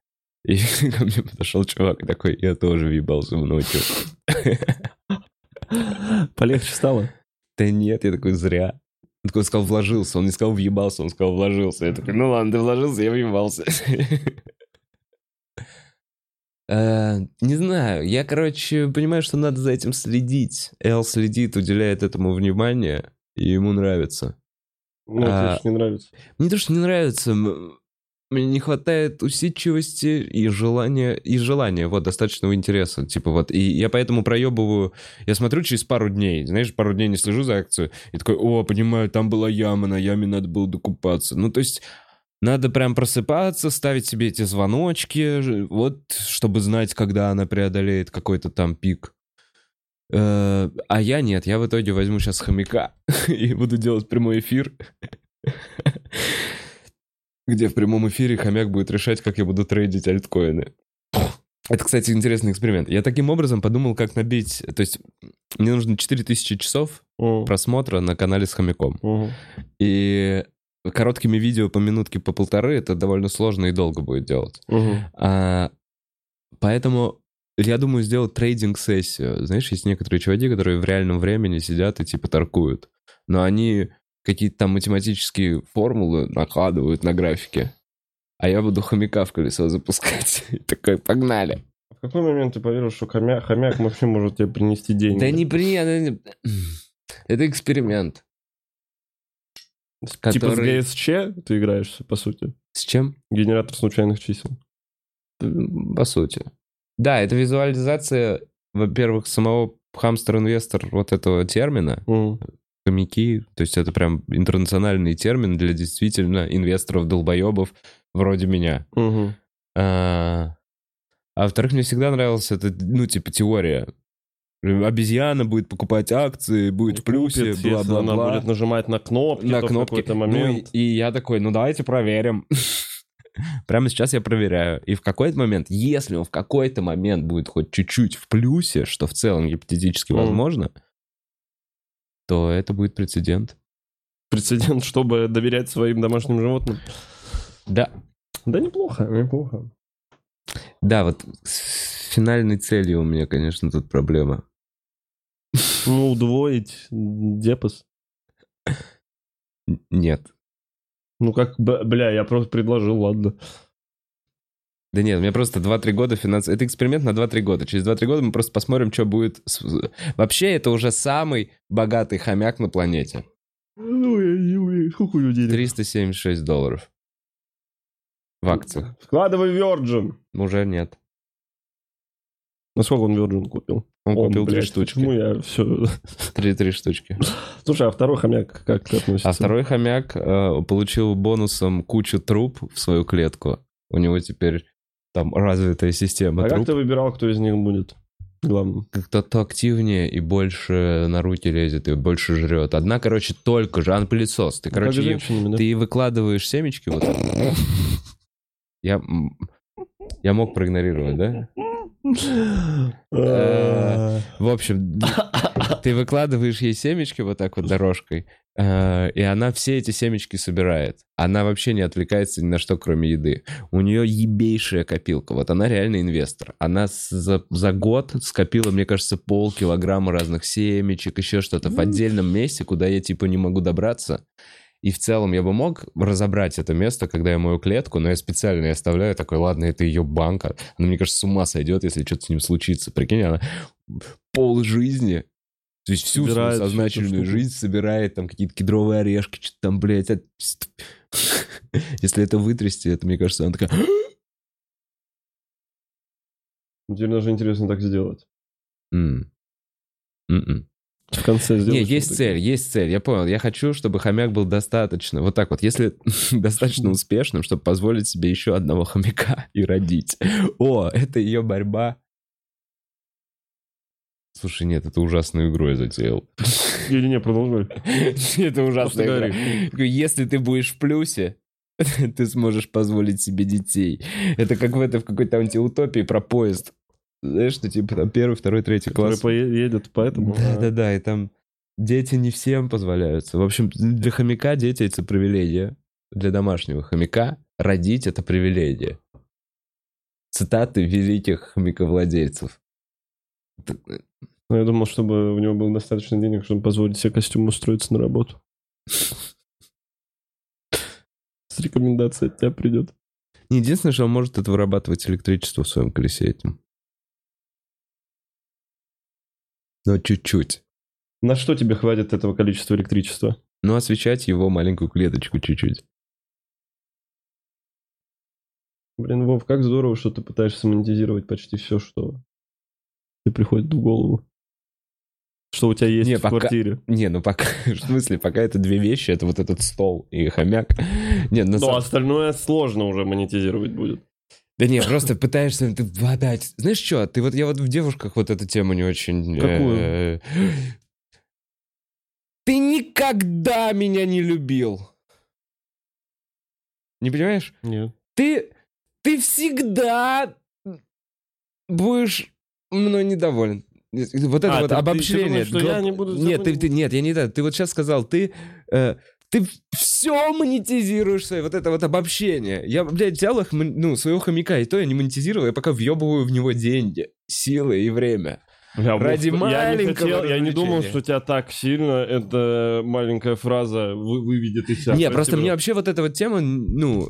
и ко мне подошел чувак и такой, я тоже въебался в Nokia. Полегче стало? Да нет, я такой, зря. Он такой сказал, вложился. Он не сказал, въебался, он сказал, вложился. Я такой, ну ладно, ты вложился, я въебался. Не знаю, я, короче, понимаю, что надо за этим следить. Эл следит, уделяет этому внимание. И ему нравится. Ну, а... тебе не нравится. Мне тоже не нравится. Мне не хватает усидчивости и желания, вот, достаточного интереса, типа, вот, и я поэтому проебываю, я смотрю через пару дней, знаешь, пару дней не слежу за акцию, и такой, о, понимаю, там была яма, на яме надо было докупаться, ну, то есть, надо прям просыпаться, ставить себе эти звоночки, вот, чтобы знать, когда она преодолеет какой-то там пик. А я нет, я в итоге возьму сейчас хомяка и буду делать прямой эфир, где в прямом эфире хомяк будет решать, как я буду трейдить альткоины. Это, кстати, интересный эксперимент. Я таким образом подумал, как набить... То есть мне нужно 4000 часов просмотра на канале с хомяком. И короткими видео по минутке, по полторы, это довольно сложно и долго будет делать. Поэтому... Я думаю сделать трейдинг-сессию. Знаешь, есть некоторые чуваки, которые в реальном времени сидят и типа торгуют. Но они какие-то там математические формулы накладывают на графике. А я буду хомяка в колесо запускать. И такой, погнали. В какой момент ты поверил, что хомяк вообще может тебе принести деньги? Да не при... Это эксперимент. Типа с ГСЧ ты играешься, по сути? С чем? Генератор случайных чисел. По сути. Да, это визуализация, во-первых, самого хамстер-инвестор вот этого термина, хомяки, то есть это прям интернациональный термин для действительно инвесторов-долбоебов вроде меня. А во-вторых, мне всегда нравилась эта, ну, типа, теория. Обезьяна будет покупать акции, будет в плюсе, бла-бла-бла. Она будет нажимать на кнопки в какой-то момент. Ну, и я такой, ну, давайте проверим. Прямо сейчас я проверяю. И в какой-то момент, если он в какой-то момент будет хоть чуть-чуть в плюсе, что в целом гипотетически возможно, то это будет прецедент. Прецедент, чтобы доверять своим домашним животным? Да. Да неплохо, неплохо. Да, вот с финальной целью у меня, конечно, тут проблема. Ну, удвоить депос? Нет. Ну как, бля, я просто предложил, ладно. Да нет, у меня просто 2-3 года финансы... Это эксперимент на 2-3 года. Через 2-3 года мы просто посмотрим, что будет... Вообще, это уже самый богатый хомяк на планете. Ну, я не умею. Сколько у него денег? $376 в акциях. Вкладывай Virgin. Уже нет. Ну сколько он Virgin купил? Он купил 3 штучки. Почему я все... 3 штучки. Слушай, а второй хомяк как ты относишься? А второй хомяк получил бонусом кучу труб в свою клетку. У него теперь там развитая система труб. А как ты выбирал, кто из них будет главным? Кто-то активнее и больше на руки лезет, и больше жрет. Одна, короче, только же, она пылесос. Ты, короче, ты выкладываешь семечки вот так. Я мог проигнорировать, да? В общем, ты выкладываешь ей семечки вот так вот дорожкой, и она все эти семечки собирает. Она вообще не отвлекается ни на что, кроме еды. У нее ебейшая копилка. Вот она реально инвестор. Она за год скопила, мне кажется, 0,5 килограмма разных семечек, еще что-то в отдельном месте, куда я типа не могу добраться. И в целом я бы мог разобрать это место, когда я мою клетку, но я специально оставляю такой, ладно, это ее банка. Она, мне кажется, с ума сойдет, если что-то с ним случится. Прикинь, она полжизни, то есть всю свою сознательную жизнь собирает там какие-то кедровые орешки, что-то там, блядь. Если это вытрясти, это, мне кажется, она такая... Теперь даже интересно так сделать. В конце сделать. Нет, есть цель, есть цель. Я понял. Я хочу, чтобы хомяк был достаточно, вот так вот, если достаточно успешным, чтобы позволить себе еще одного хомяка и родить. О, это ее борьба. Слушай, нет, это ужасную игру я затеял. Не-не-не, продолжай. Это ужасная игра. Если ты будешь в плюсе, ты сможешь позволить себе детей. Это как в какой-то антиутопии про поезд. Знаешь, что типа там 1, 2, 3 класс. Которые едут, поэтому... Да-да-да, и там дети не всем позволяются. В общем, для хомяка дети — это привилегия. Для домашнего хомяка родить — это привилегия. Цитаты великих хомяковладельцев. Ну, я думал, чтобы у него было достаточно денег, чтобы позволить себе костюм устроиться на работу. С рекомендацией от тебя придет. Единственное, что он может — это вырабатывать электричество в своем колесе этим. Но чуть-чуть. На что тебе хватит этого количества электричества? Ну, освещать его маленькую клеточку чуть-чуть. Блин, Вов, как здорово, что ты пытаешься монетизировать почти все, что тебе приходит в голову. Что у тебя есть в квартире. Не, ну пока, в смысле, пока это две вещи, это вот этот стол и хомяк. Но остальное сложно уже монетизировать будет. Да не, просто пытаешься ты обладать. Знаешь что, ты вот, я вот в девушках вот эту тему не очень... Какую? Ты никогда меня не любил. Не понимаешь? Нет. Ты всегда будешь мной недоволен. Вот это вот обобщение. Ты думаешь, что я не буду... Нет, я не так. Ты вот сейчас сказал, ты все монетизируешь свое, вот это вот обобщение. Я, блядь, взял их, ну, своего хомяка, и то я не монетизировал, я пока въебываю в него деньги, силы и время. Ради маленького развлечения. Я не думал, что тебя так сильно эта маленькая фраза выведет из себя. Не, просто мне вообще вот эта вот тема, ну...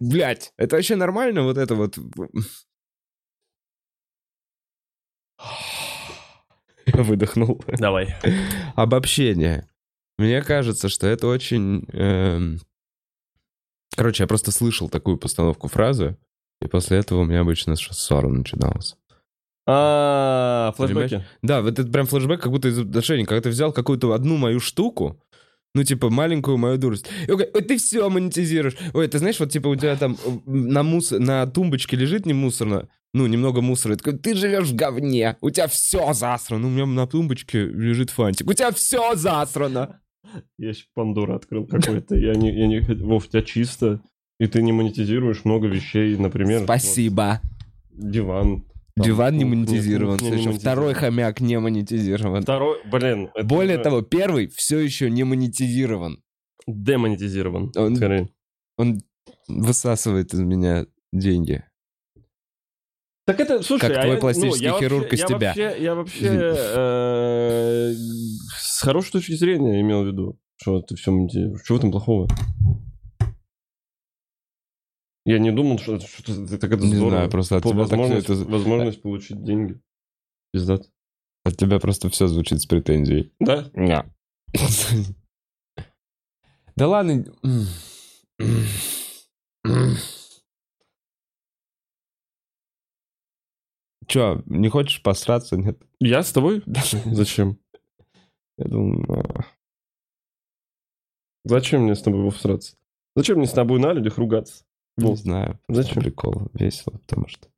блядь, это вообще нормально, вот это вот... Выдохнул. Давай. Обобщение. Мне кажется, что это очень... Короче, я просто слышал такую постановку фразы, и после этого у меня обычно ссора начиналась. Флешбеки. Да, вот это прям флешбэк, как будто из отношений. Когда ты взял какую-то одну мою штуку, ну, типа, маленькую мою дурость. Ой, ты все монетизируешь. Ой, ты знаешь, вот, типа, у тебя там на тумбочке лежит не мусорно, ну, немного мусора. Ты живешь в говне, у тебя все засрано. У меня на тумбочке лежит фантик. У тебя все засрано. Я еще Пандору открыл какой-то. Я не... Вов, у тебя чисто, и ты не монетизируешь много вещей, например. Спасибо. Вот, диван. Диван не монетизирован. Второй хомяк не монетизирован. Более того, первый все еще не монетизирован. Демонетизирован. Он высасывает из меня деньги. Так это, слушай, как твой пластический хирург из тебя. Я вообще с хорошей точки зрения имел в виду, что ты все монетизируешь. Чего там плохого? Я не думал, что это не здорово. Знаю, просто от тебя возможность получить деньги. Пиздат. От тебя просто все звучит с претензией. Да? Да. Да ладно. Че, не хочешь посраться, нет? Я с тобой? Зачем? Я думаю... Зачем мне с тобой всраться? Зачем мне с тобой на людях ругаться? Не знаю. Зачем? Прикол. Весело, потому что...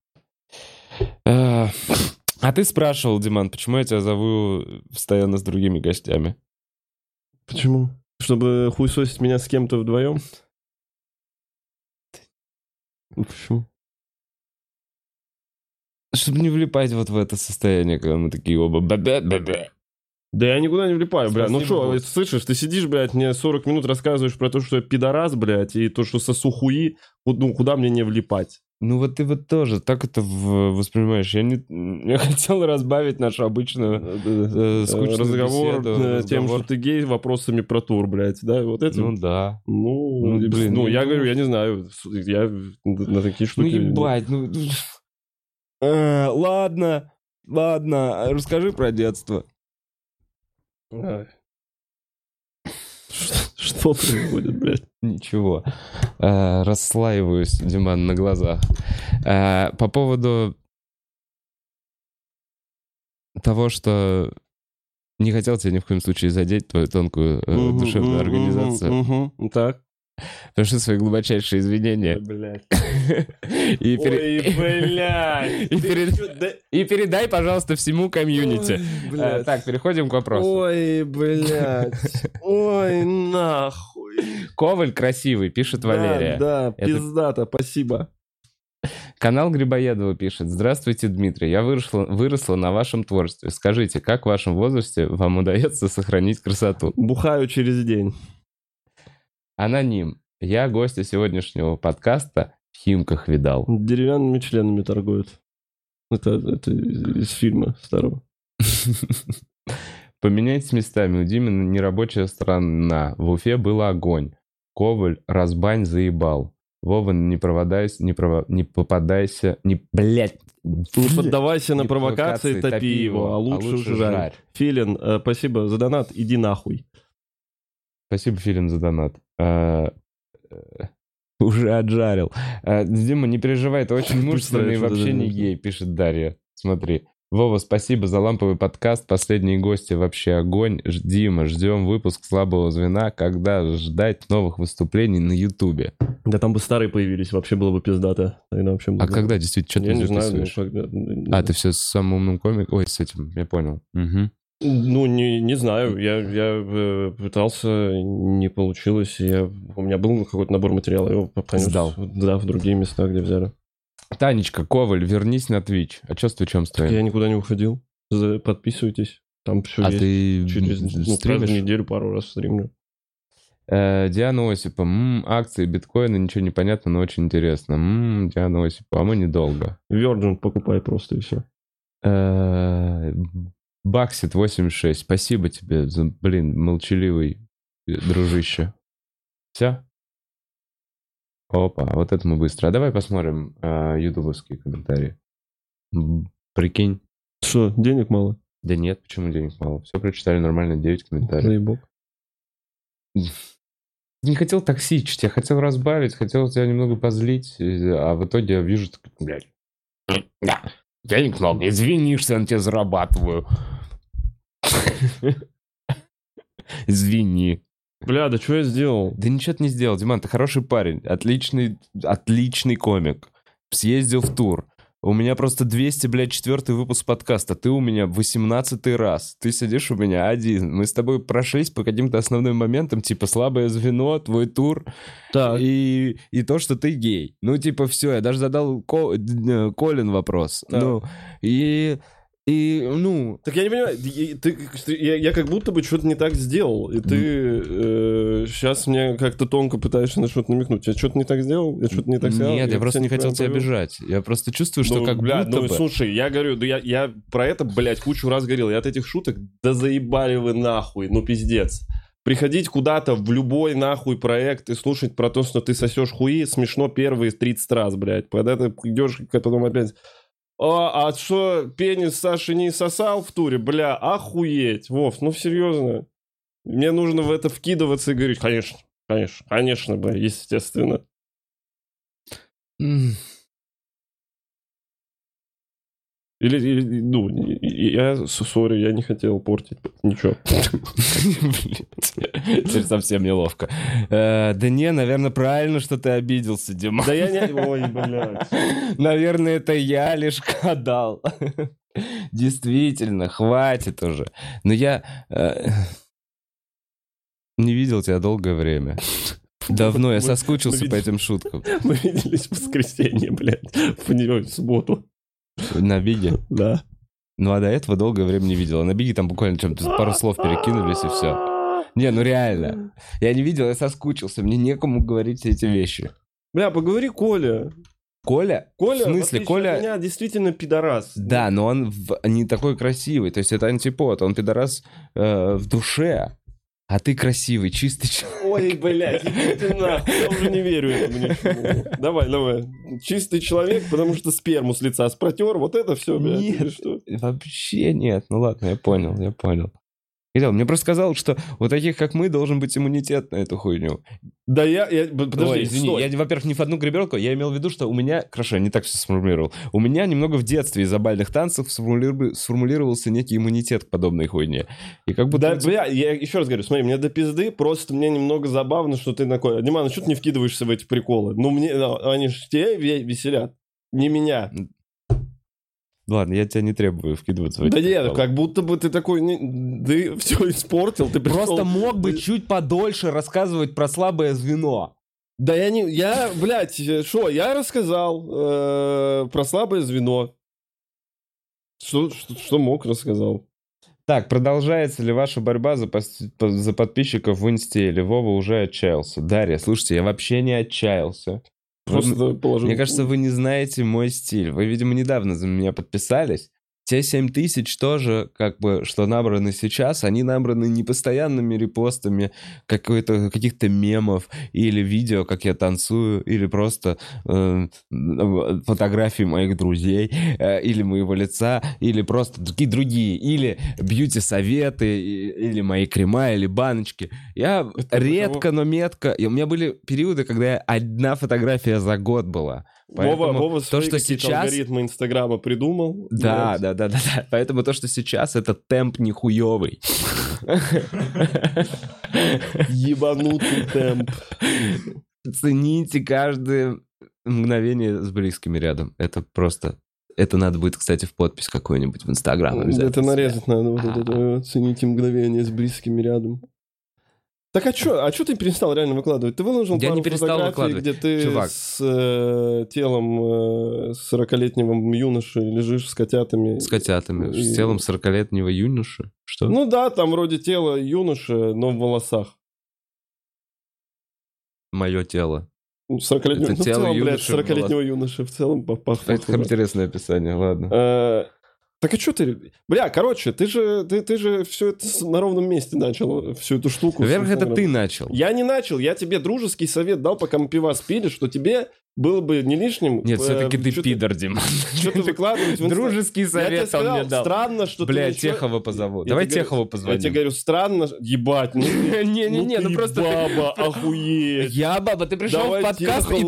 А ты спрашивал, Диман, почему я тебя зову постоянно с другими гостями? Почему? Чтобы хуесосить меня с кем-то вдвоем? Почему? Чтобы не влипать вот в это состояние, когда мы такие оба... Да я никуда не влипаю, бля. Ну что, слышишь, ты сидишь, блядь, мне 40 минут рассказываешь про то, что я пидорас, блядь, и то, что сосу хуи, ну куда мне не влипать? Ну вот ты вот тоже так это воспринимаешь. Я хотел разбавить нашу обычную скучную разговор тем, что ты гей, вопросами про тур, блядь, да, вот это? Ну да. Ну, блин. Ну я говорю, я не знаю, я на такие штуки... Ну ебать, ну... Ладно, расскажи про детство. Что происходит, блядь? Ничего. Расслаиваюсь, Диман, на глазах. По поводу того, что не хотел тебя ни в коем случае задеть твою тонкую душевную организацию. Так. Прошу свои глубочайшие извинения. И передай, пожалуйста, всему комьюнити. Так, переходим к вопросу. Ой, блядь. Ой, нахуй. Коваль красивый, пишет Валерия. Да, пиздата, спасибо. Канал Грибоедова пишет. Здравствуйте, Дмитрий. Я выросла на вашем творчестве. Скажите, как в вашем возрасте вам удается сохранить красоту? Бухаю через день. Аноним. Я гостя сегодняшнего подкаста в Химках видал. Деревянными членами торгуют. Это из фильма старого. Поменяйтесь местами. У Димина нерабочая сторона. В Уфе был огонь. Коваль, разбань, заебал. Вова, не поддавайся на провокации, топи его, а лучше уже жарь. Филин, спасибо за донат, иди нахуй. Спасибо, Филин, за донат. Уже отжарил. Дима, не переживай, ты очень мужественный и вообще не гей, пишет Дарья. Смотри. Вова, спасибо за ламповый подкаст. Последние гости вообще огонь. Дима, ждем выпуск «Слабого звена». Когда ждать новых выступлений на Ютубе? Да там бы старые появились, вообще было бы пиздато. Тогда вообще было... А когда действительно? Что ты не записываешь? Знаю, когда... А, ты все с самым умным комиком? Ой, с этим, я понял. Угу. Ну, не знаю. Я пытался, не получилось. У меня был какой-то набор материала. Я его сдал. Да, в другие места, где взяли. Танечка, Коваль, вернись на Twitch. А что с Твичом стоит? Я никуда не уходил. Подписывайтесь. Там все есть. А ты через каждую неделю пару раз стримлю. Диана Осипа. Акции биткоина, ничего не понятно, но очень интересно. Диана Осипа. А мы недолго. Virgin покупай просто и все. Баксит 86. Спасибо тебе за, молчаливый дружище. Все? Опа, вот это мы быстро. А давай посмотрим ютубовские комментарии. Прикинь. Что, денег мало? Да нет, почему денег мало? Все прочитали нормально, 9 комментариев. Заебок. Не хотел токсичить, я хотел разбавить, хотел тебя немного позлить, а в итоге я вижу, что, блядь, да, денег много, извинишься, я на тебя зарабатываю. Извини. Бля, да что я сделал? Да ничего ты не сделал, Диман, ты хороший парень, отличный комик, съездил в тур, у меня просто 200, блядь, 4-й выпуск подкаста, ты у меня 18-й раз, ты сидишь у меня один, мы с тобой прошлись по каким-то основным моментам, типа слабое звено, твой тур и то, что ты гей, ну типа все, я даже задал Колин вопрос, ну и... Так я не понимаю, я как будто бы что-то не так сделал, и ты сейчас мне как-то тонко пытаешься на что-то намекнуть. Я что-то не так сделал? Я что-то не так сделал? Нет, я просто не хотел тебя обижать. Я просто чувствую, что слушай, я говорю, я про это, блядь, кучу раз говорил. Я от этих шуток, да заебали вы нахуй, ну пиздец. Приходить куда-то в любой нахуй проект и слушать про то, что ты сосешь хуи, смешно первые 30 раз, блядь. Когда ты идешь, потом опять... А что, пенис Саши не сосал в туре? Бля, охуеть, Вов, ну серьезно. Мне нужно в это вкидываться и говорить, конечно, бля, естественно. Я, сори, я не хотел портить, ничего. Теперь совсем неловко. Да не, наверное, правильно, что ты обиделся, Дима. Да я не... Ой, блядь. Наверное, это я лишь кадал. Действительно, хватит уже. Но я не видел тебя долгое время. Давно, я соскучился по этим шуткам. Мы виделись в воскресенье, блядь, в субботу. На Биге? Да. Ну а до этого долгое время не видел. На Биге там буквально чем-то пару слов перекинулись и все. Не, ну реально. Я не видел, я соскучился. Мне некому говорить все эти вещи. Бля, поговори Коля. Коля, в смысле, Коля... меня действительно пидорас. Да, но он не такой красивый. То есть это антипод. Он пидорас в душе. А ты красивый, чистый человек. Ой, блядь, иди нахуй, я уже не верю этому ничему. Давай. Чистый человек, потому что сперму с лица спротер, вот это все, блядь. Нет, что? Вообще нет. Ну ладно, я понял. Кирилл, мне просто сказал, что у таких, как мы, должен быть иммунитет на эту хуйню. Да я... Подожди, ой, извини, стой. Я, во-первых, не в одну гребенку, я имел в виду, что у меня... Хорошо, я не так все сформулировал. У меня немного в детстве из-за бальных танцев сформулировался некий иммунитет к подобной хуйне. И как будто... Да, бля, я еще раз говорю, смотри, мне до пизды, просто мне немного забавно, что ты такой... Дима, ну что ты не вкидываешься в эти приколы? Ну, мне... они же тебя веселят, не меня. Ладно, я тебя не требую вкидываться в эти... Да нет, как будто бы ты такой... Ты все испортил, ты пришел... Просто мог бы чуть подольше рассказывать про слабое звено. Да я не... Я, блядь, что? Я рассказал про слабое звено. Что мог, рассказал. Так, продолжается ли ваша борьба за подписчиков в Инсте? Или Вова уже отчаялся? Дарья, слушайте, я вообще не отчаялся. Просто мне кажется, вы не знаете мой стиль. Вы, видимо, недавно за меня подписались. Те 7000 тоже, как бы, что набраны сейчас, они набраны не постоянными репостами каких-то мемов или видео, как я танцую, или просто фотографии моих друзей, или моего лица, или просто другие, или бьюти-советы, или мои крема, или баночки. Я редко, но метко... И у меня были периоды, когда одна фотография за год была. Вова свои сейчас... алгоритмы Инстаграма придумал. Да, да, да, да, да. Поэтому то, что сейчас, это темп нихуёвый. Ебанутый темп. Цените каждое мгновение с близкими рядом. Это просто... Это надо будет, кстати, в подпись какую-нибудь в Инстаграм обязательно. Это нарезать надо. Вот это. Цените мгновение с близкими рядом. Так а что? А чё ты перестал реально выкладывать? Ты выложил пару фотографий, где ты с телом 40-летнего юноши лежишь с котятами. С котятами. С телом 40-летнего юноши? Что? Ну да, там вроде тело юноши, но в волосах. Мое тело. 40-летнего, это тело, блядь, 40-летнего юноши в целом похоже. Это интересное описание, ладно. Так а что ты... Бля, короче, ты же все это на ровном месте начал, всю эту штуку. Наверное, это ты начал. Я не начал, я тебе дружеский совет дал, пока мы пива спили, что тебе было бы не лишним... Нет, все-таки ты пидор, Диман. Что-то выкладывать в Инстаграм. Дружеский совет он мне дал. Странно, что ты... Бля, Техова позову. Давай Техова позвоним. Я тебе говорю, странно... Ебать, ну ты баба, охуеть. Я баба, ты пришел в подкаст и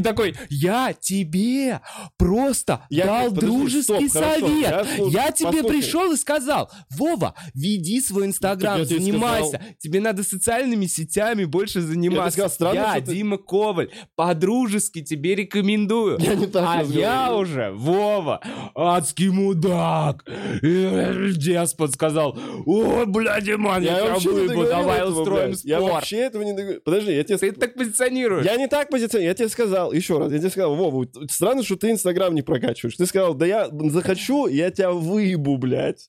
такой, я тебе просто дал дружеский совет. Я тебе пришел и сказал, Вова, веди свой Инстаграм, занимайся. Тебе надо социальными сетями больше заниматься. Я, Дима Коваль, по-дружески тебе рекомендую. А я уже, Вова, адский мудак. Диас подсказал, о, бля, Диман, я выебу, давай устроим спор. Я вообще этого не договорю. Подожди, я тебе... Ты так позиционируешь. Я не так позиционирую, я тебе сказал, еще раз, я тебе сказал, Вова, странно, что ты Инстаграм не прокачиваешь. Ты сказал, да я захочу, я тебя выебу, блядь.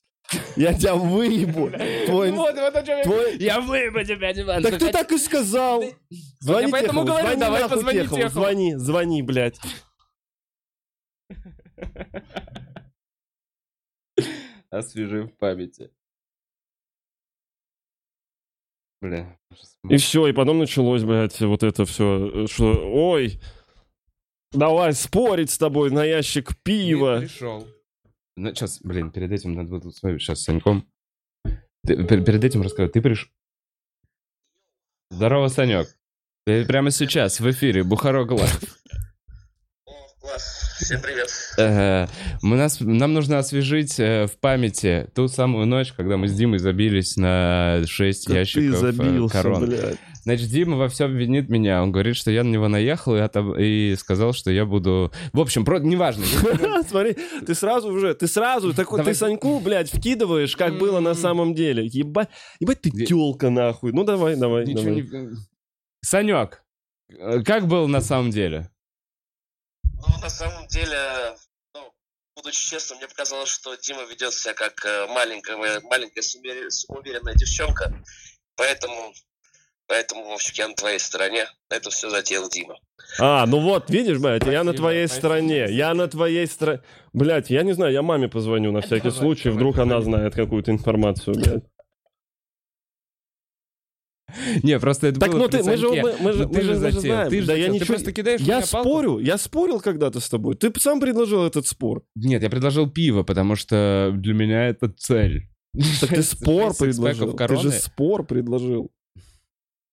Я тебя выебу. Я выебу тебя, Диман. Так ты так и сказал. Звони Техову, давай позвони Техову. Звони, блядь. Освежим в памяти. Бля. И все, и потом началось, блядь, вот это все, что, ой, давай спорить с тобой на ящик пива. Пришел. Ну, сейчас, блин, перед этим надо было сейчас с Саньком. Перед этим расскажу. Ты пришел. Здорово, Санек. Ты прямо сейчас в эфире Бухарок Лайв. О, класс. Всем привет. Нам нужно освежить в памяти ту самую ночь, когда мы с Димой забились на 6 ящиков корон. Блядь. Значит, Дима во всем винит меня. Он говорит, что я на него наехал и сказал, что я буду... В общем, неважно. Смотри, ты сразу такой, ты Саньку, блядь, вкидываешь, как было на самом деле. Ебать ты тёлка, нахуй. Ну, давай. Санёк, как было на самом деле? Ну, на самом деле, будучи честным, мне показалось, что Дима ведет себя как маленькая самоуверенная девчонка. Поэтому, в общем, я на твоей стороне. Это все затеял Дима. А, ну вот, видишь, блядь, спасибо, я на твоей стороне. Я на твоей стороне. Блядь, я не знаю, я маме позвоню на всякий случай. Вдруг она знает какую-то информацию, блядь. Не, просто это так, было при Саньке. Мы же затеял. Ты же просто кидаешь меня палку. Я спорил когда-то с тобой. Ты сам предложил этот спор. Нет, я предложил пиво, потому что для меня это цель. Так ты спор предложил. Ты же спор предложил.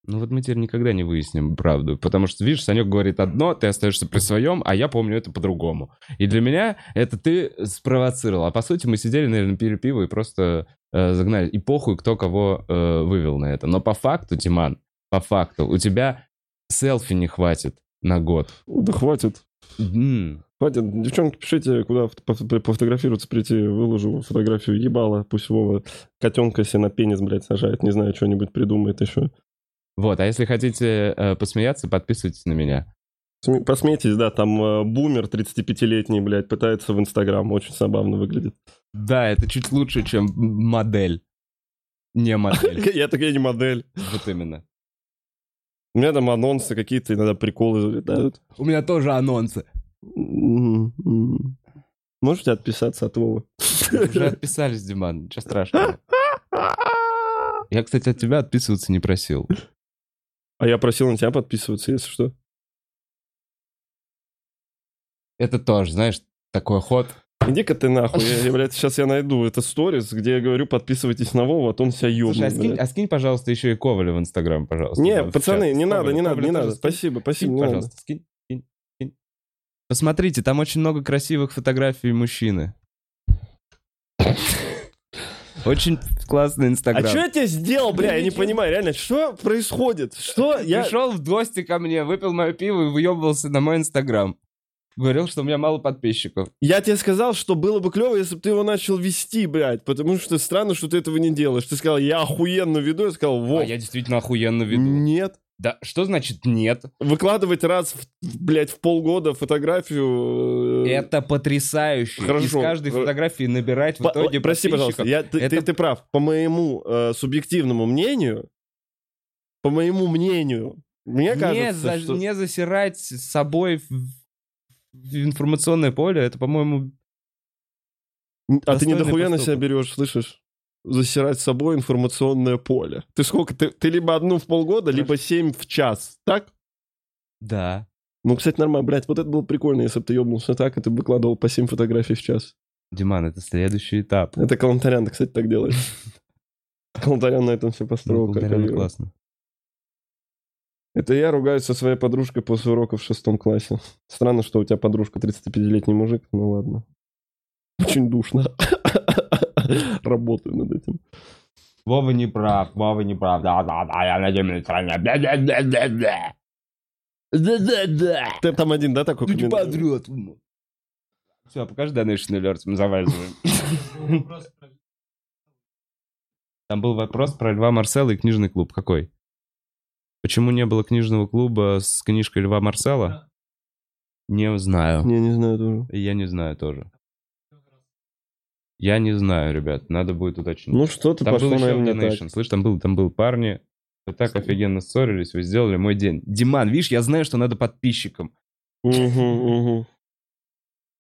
Ну вот мы теперь никогда не выясним правду, потому что, видишь, Санек говорит одно, ты остаешься при своем, а я помню это по-другому. И для меня это ты спровоцировал. А по сути мы сидели, наверное, пили пиво и просто загнали. И похуй, кто кого вывел на это. Но по факту, Тиман, у тебя селфи не хватит на год. Да хватит. Хватит. Девчонки, пишите, куда пофотографироваться прийти, выложу фотографию ебала, пусть Вова котенка себе на пенис, блядь, сажает, не знаю, что-нибудь придумает еще. Вот, а если хотите посмеяться, подписывайтесь на меня. Посмейтесь, да, там бумер 35-летний, блядь, пытается в Инстаграм, очень забавно выглядит. Да, это чуть лучше, чем модель. Не модель. Я такая не модель. Вот именно. У меня там анонсы какие-то, иногда приколы залетают. У меня тоже анонсы. Можете отписаться от Вовы? Уже отписались, Диман, ничего страшного. Я, кстати, от тебя отписываться не просил. А я просил на тебя подписываться, если что. Это тоже, знаешь, такой ход. Иди-ка ты нахуй, блядь, сейчас я найду этот сториз, где я говорю, подписывайтесь на Вову, а то он себя ёбнет. Слушай, а скинь, пожалуйста, еще и Коваля в Инстаграм, пожалуйста. Не, пацаны, не надо. Спасибо. Пожалуйста, скинь. Посмотрите, там очень много красивых фотографий мужчины. Очень классный Инстаграм. А что я тебе сделал, бля? Я не понимаю, реально, что происходит? Что я... Пришел в гости ко мне, выпил мое пиво и выебывался на мой Инстаграм. Говорил, что у меня мало подписчиков. Я тебе сказал, что было бы клево, если бы ты его начал вести, блядь. Потому что странно, что ты этого не делаешь. Ты сказал, я охуенно веду. Я сказал, вот. А я действительно охуенно веду. Нет. Да, что значит нет? Выкладывать раз, блядь, в полгода фотографию... Это потрясающе. Хорошо. Из каждой фотографии набирать в итоге подписчиков. Прости, пожалуйста, ты прав. По моему субъективному мнению, мне кажется, что... Не засирать с собой... Информационное поле, это, по-моему... А ты не дохуя себя берешь, слышишь? Засирать с собой информационное поле. Ты сколько? Ты либо одну в полгода, хорошо, либо 7 в час, так? Да. Ну, кстати, нормально, блядь, вот это было прикольно, если бы ты ебнулся так, и ты выкладывал по 7 фотографий в час. Диман, это следующий этап. Это Калантарян, кстати, так делает. Калантарян на этом все построил. Калантарян классно. Это я ругаюсь со своей подружкой после уроков в 6 классе. Странно, что у тебя подружка 35-летний мужик, ну ладно. Очень душно. Работаю над этим. Вова не прав. Да, я на земле стране. Да. Ты там один, да, такой? Ты подрёт. Все, покажи Donation Alert, мы заваливаем. Там был вопрос про Льва Марсела и книжный клуб. Какой? Почему не было книжного клуба с книжкой Льва Марсела? Не знаю. Я не знаю тоже. Я не знаю, ребят. Надо будет уточнить. Ну что-то пошло, наверное, так. Слышь, там был парни. Вы так офигенно ссорились. Вы сделали мой день. Диман, видишь, я знаю, что надо подписчикам. Угу.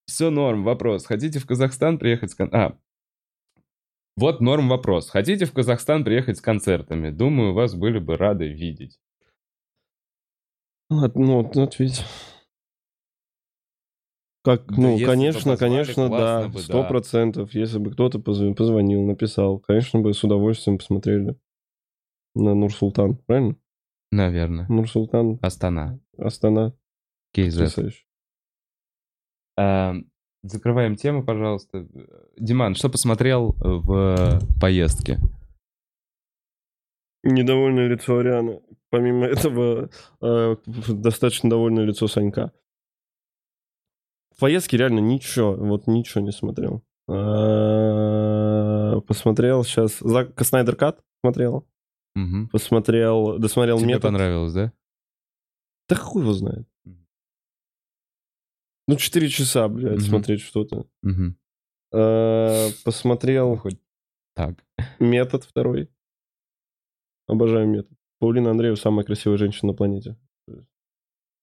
Все норм. Вопрос. Хотите в Казахстан приехать с... Вот норм вопрос. Хотите в Казахстан приехать с концертами? Думаю, вас были бы рады видеть. Ответь. Конечно, да. 100%. Если бы кто-то позвонил, написал, конечно бы с удовольствием посмотрели на Нур-Султан, правильно? Наверное. Нур-Султан. Астана. Кейзет. Закрываем тему, пожалуйста. Диман, что посмотрел в поездке? Недовольное лицо Арианы. Помимо этого, достаточно довольное лицо Санька. В поездке реально ничего не смотрел. Посмотрел сейчас... Снайдер Кат смотрел. Угу. Досмотрел «Метод». Тебе понравилось, да? Да хуй его знает. 4 часа, блядь, смотреть что-то. Посмотрел хоть так. «Метод» 2. Обожаю «Метод». Паулина Андреева самая красивая женщина на планете.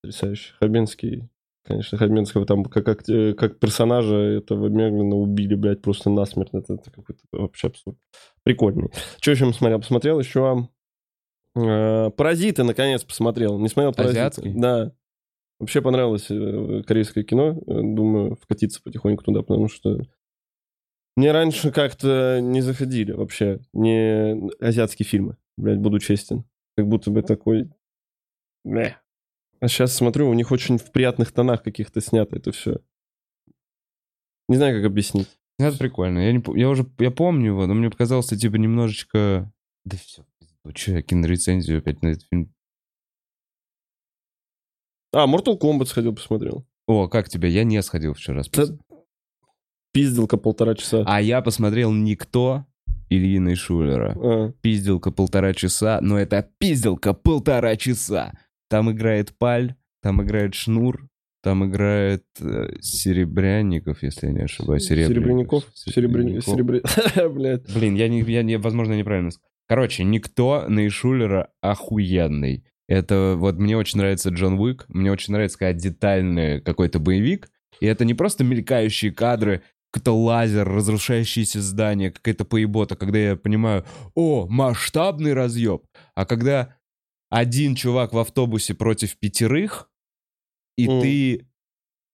Потрясающе. Хабенский, конечно, Хабенского там как персонажа этого Мерлина убили, блядь, просто насмерть. Это какой-то вообще абсурд. Прикольный. Что еще смотрел? Посмотрел еще «Паразиты», наконец, посмотрел. Не смотрел «Паразиты». Азиатский? Да. Вообще понравилось корейское кино. Думаю, вкатиться потихоньку туда, потому что мне раньше как-то не заходили вообще не азиатские фильмы. Блядь, буду честен. Как будто бы такой... А сейчас смотрю, у них очень в приятных тонах каких-то снято это все. Не знаю, как объяснить. Это прикольно. Я помню его, но мне показалось, что типа немножечко... Да все, что я кинорецензию опять на этот фильм... Mortal Kombat сходил, посмотрел. О, как тебе? Я не сходил вчера. Пизделка 1,5 часа. А я посмотрел «Никто» Ильины Шулера. Пизделка 1,5 часа, но это пизделка 1,5 часа. Там играет Паль, там играет Шнур, там играет Серебряников, если я не ошибаюсь. Серебряников. Блин, возможно, я неправильно сказал. Короче, «Никто» на Шулера охуенный. Это вот мне очень нравится Джон Уик, мне очень нравится, когда детальный какой-то боевик, И это не просто мелькающие кадры, какой-то лазер, разрушающееся здание, какая-то поебота, когда я понимаю, о, масштабный разъеб. А когда один чувак в автобусе против 5, и ты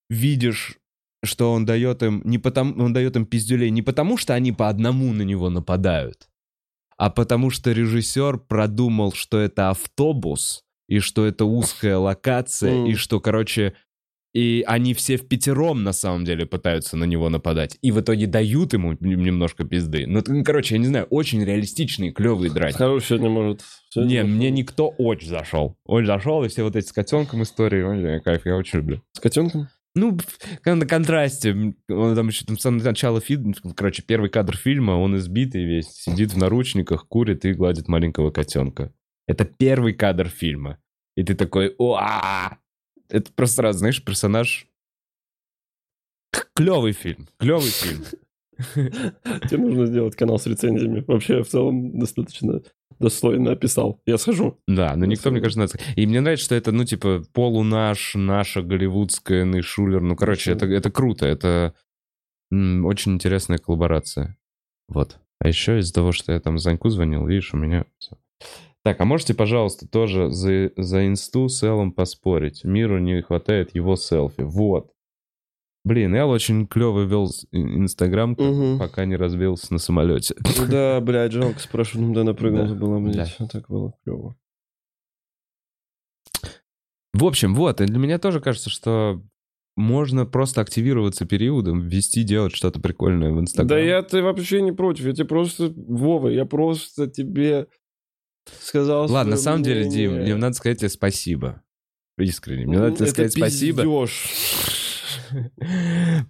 видишь, что он дает им, не потому, он дает им пиздюлей не потому, что они по одному на него нападают, а потому что режиссер продумал, что это автобус, и что это узкая локация, и что, короче, и они все впятером, на самом деле, пытаются на него нападать. И в итоге дают ему немножко пизды. Ну, короче, я не знаю, очень реалистичный, клевый драйв. Хороший сегодня, может... Сегодня не, мне никто очень зашел. Очень зашел, и все вот эти с котенком истории. Ой, кайф, я очень люблю. С котенком? Ну, на контрасте. Он там еще с самого начала фильма... Короче, первый кадр фильма, он избитый весь. Сидит в наручниках, курит и гладит маленького котенка. Это первый кадр фильма. И ты такой... Уа! Это просто сразу, знаешь, персонаж... Клевый фильм. Клевый фильм. Тебе нужно сделать канал с рецензиями. Вообще, в целом, достаточно достойно описал. Я схожу. Да, но никто, мне кажется... И мне нравится, что это, ну, типа, полунаш, наша голливудская, Нэйшулер. Ну, короче, это круто. Это очень интересная коллаборация. Вот. А еще из-за того, что я там Заньку звонил, видишь, у меня... Так, а можете, пожалуйста, тоже за инсту с Эллом поспорить? Миру не хватает его селфи. Вот. Блин, Эл очень клево вел Инстаграм, пока не разбился на самолете. Да, блядь, жалко, спрашиваю, куда напрыгнул, забыла, блядь. Да. Так было клево. В общем, вот, и для меня тоже кажется, что можно просто активироваться периодом, вести, делать что-то прикольное в Инстаграм. Да я-то вообще не против, я тебе просто... Вова, я просто тебе... Сказал, ладно, на самом деле, Дим, мне надо сказать тебе спасибо. Искренне. Мне надо тебе сказать спасибо.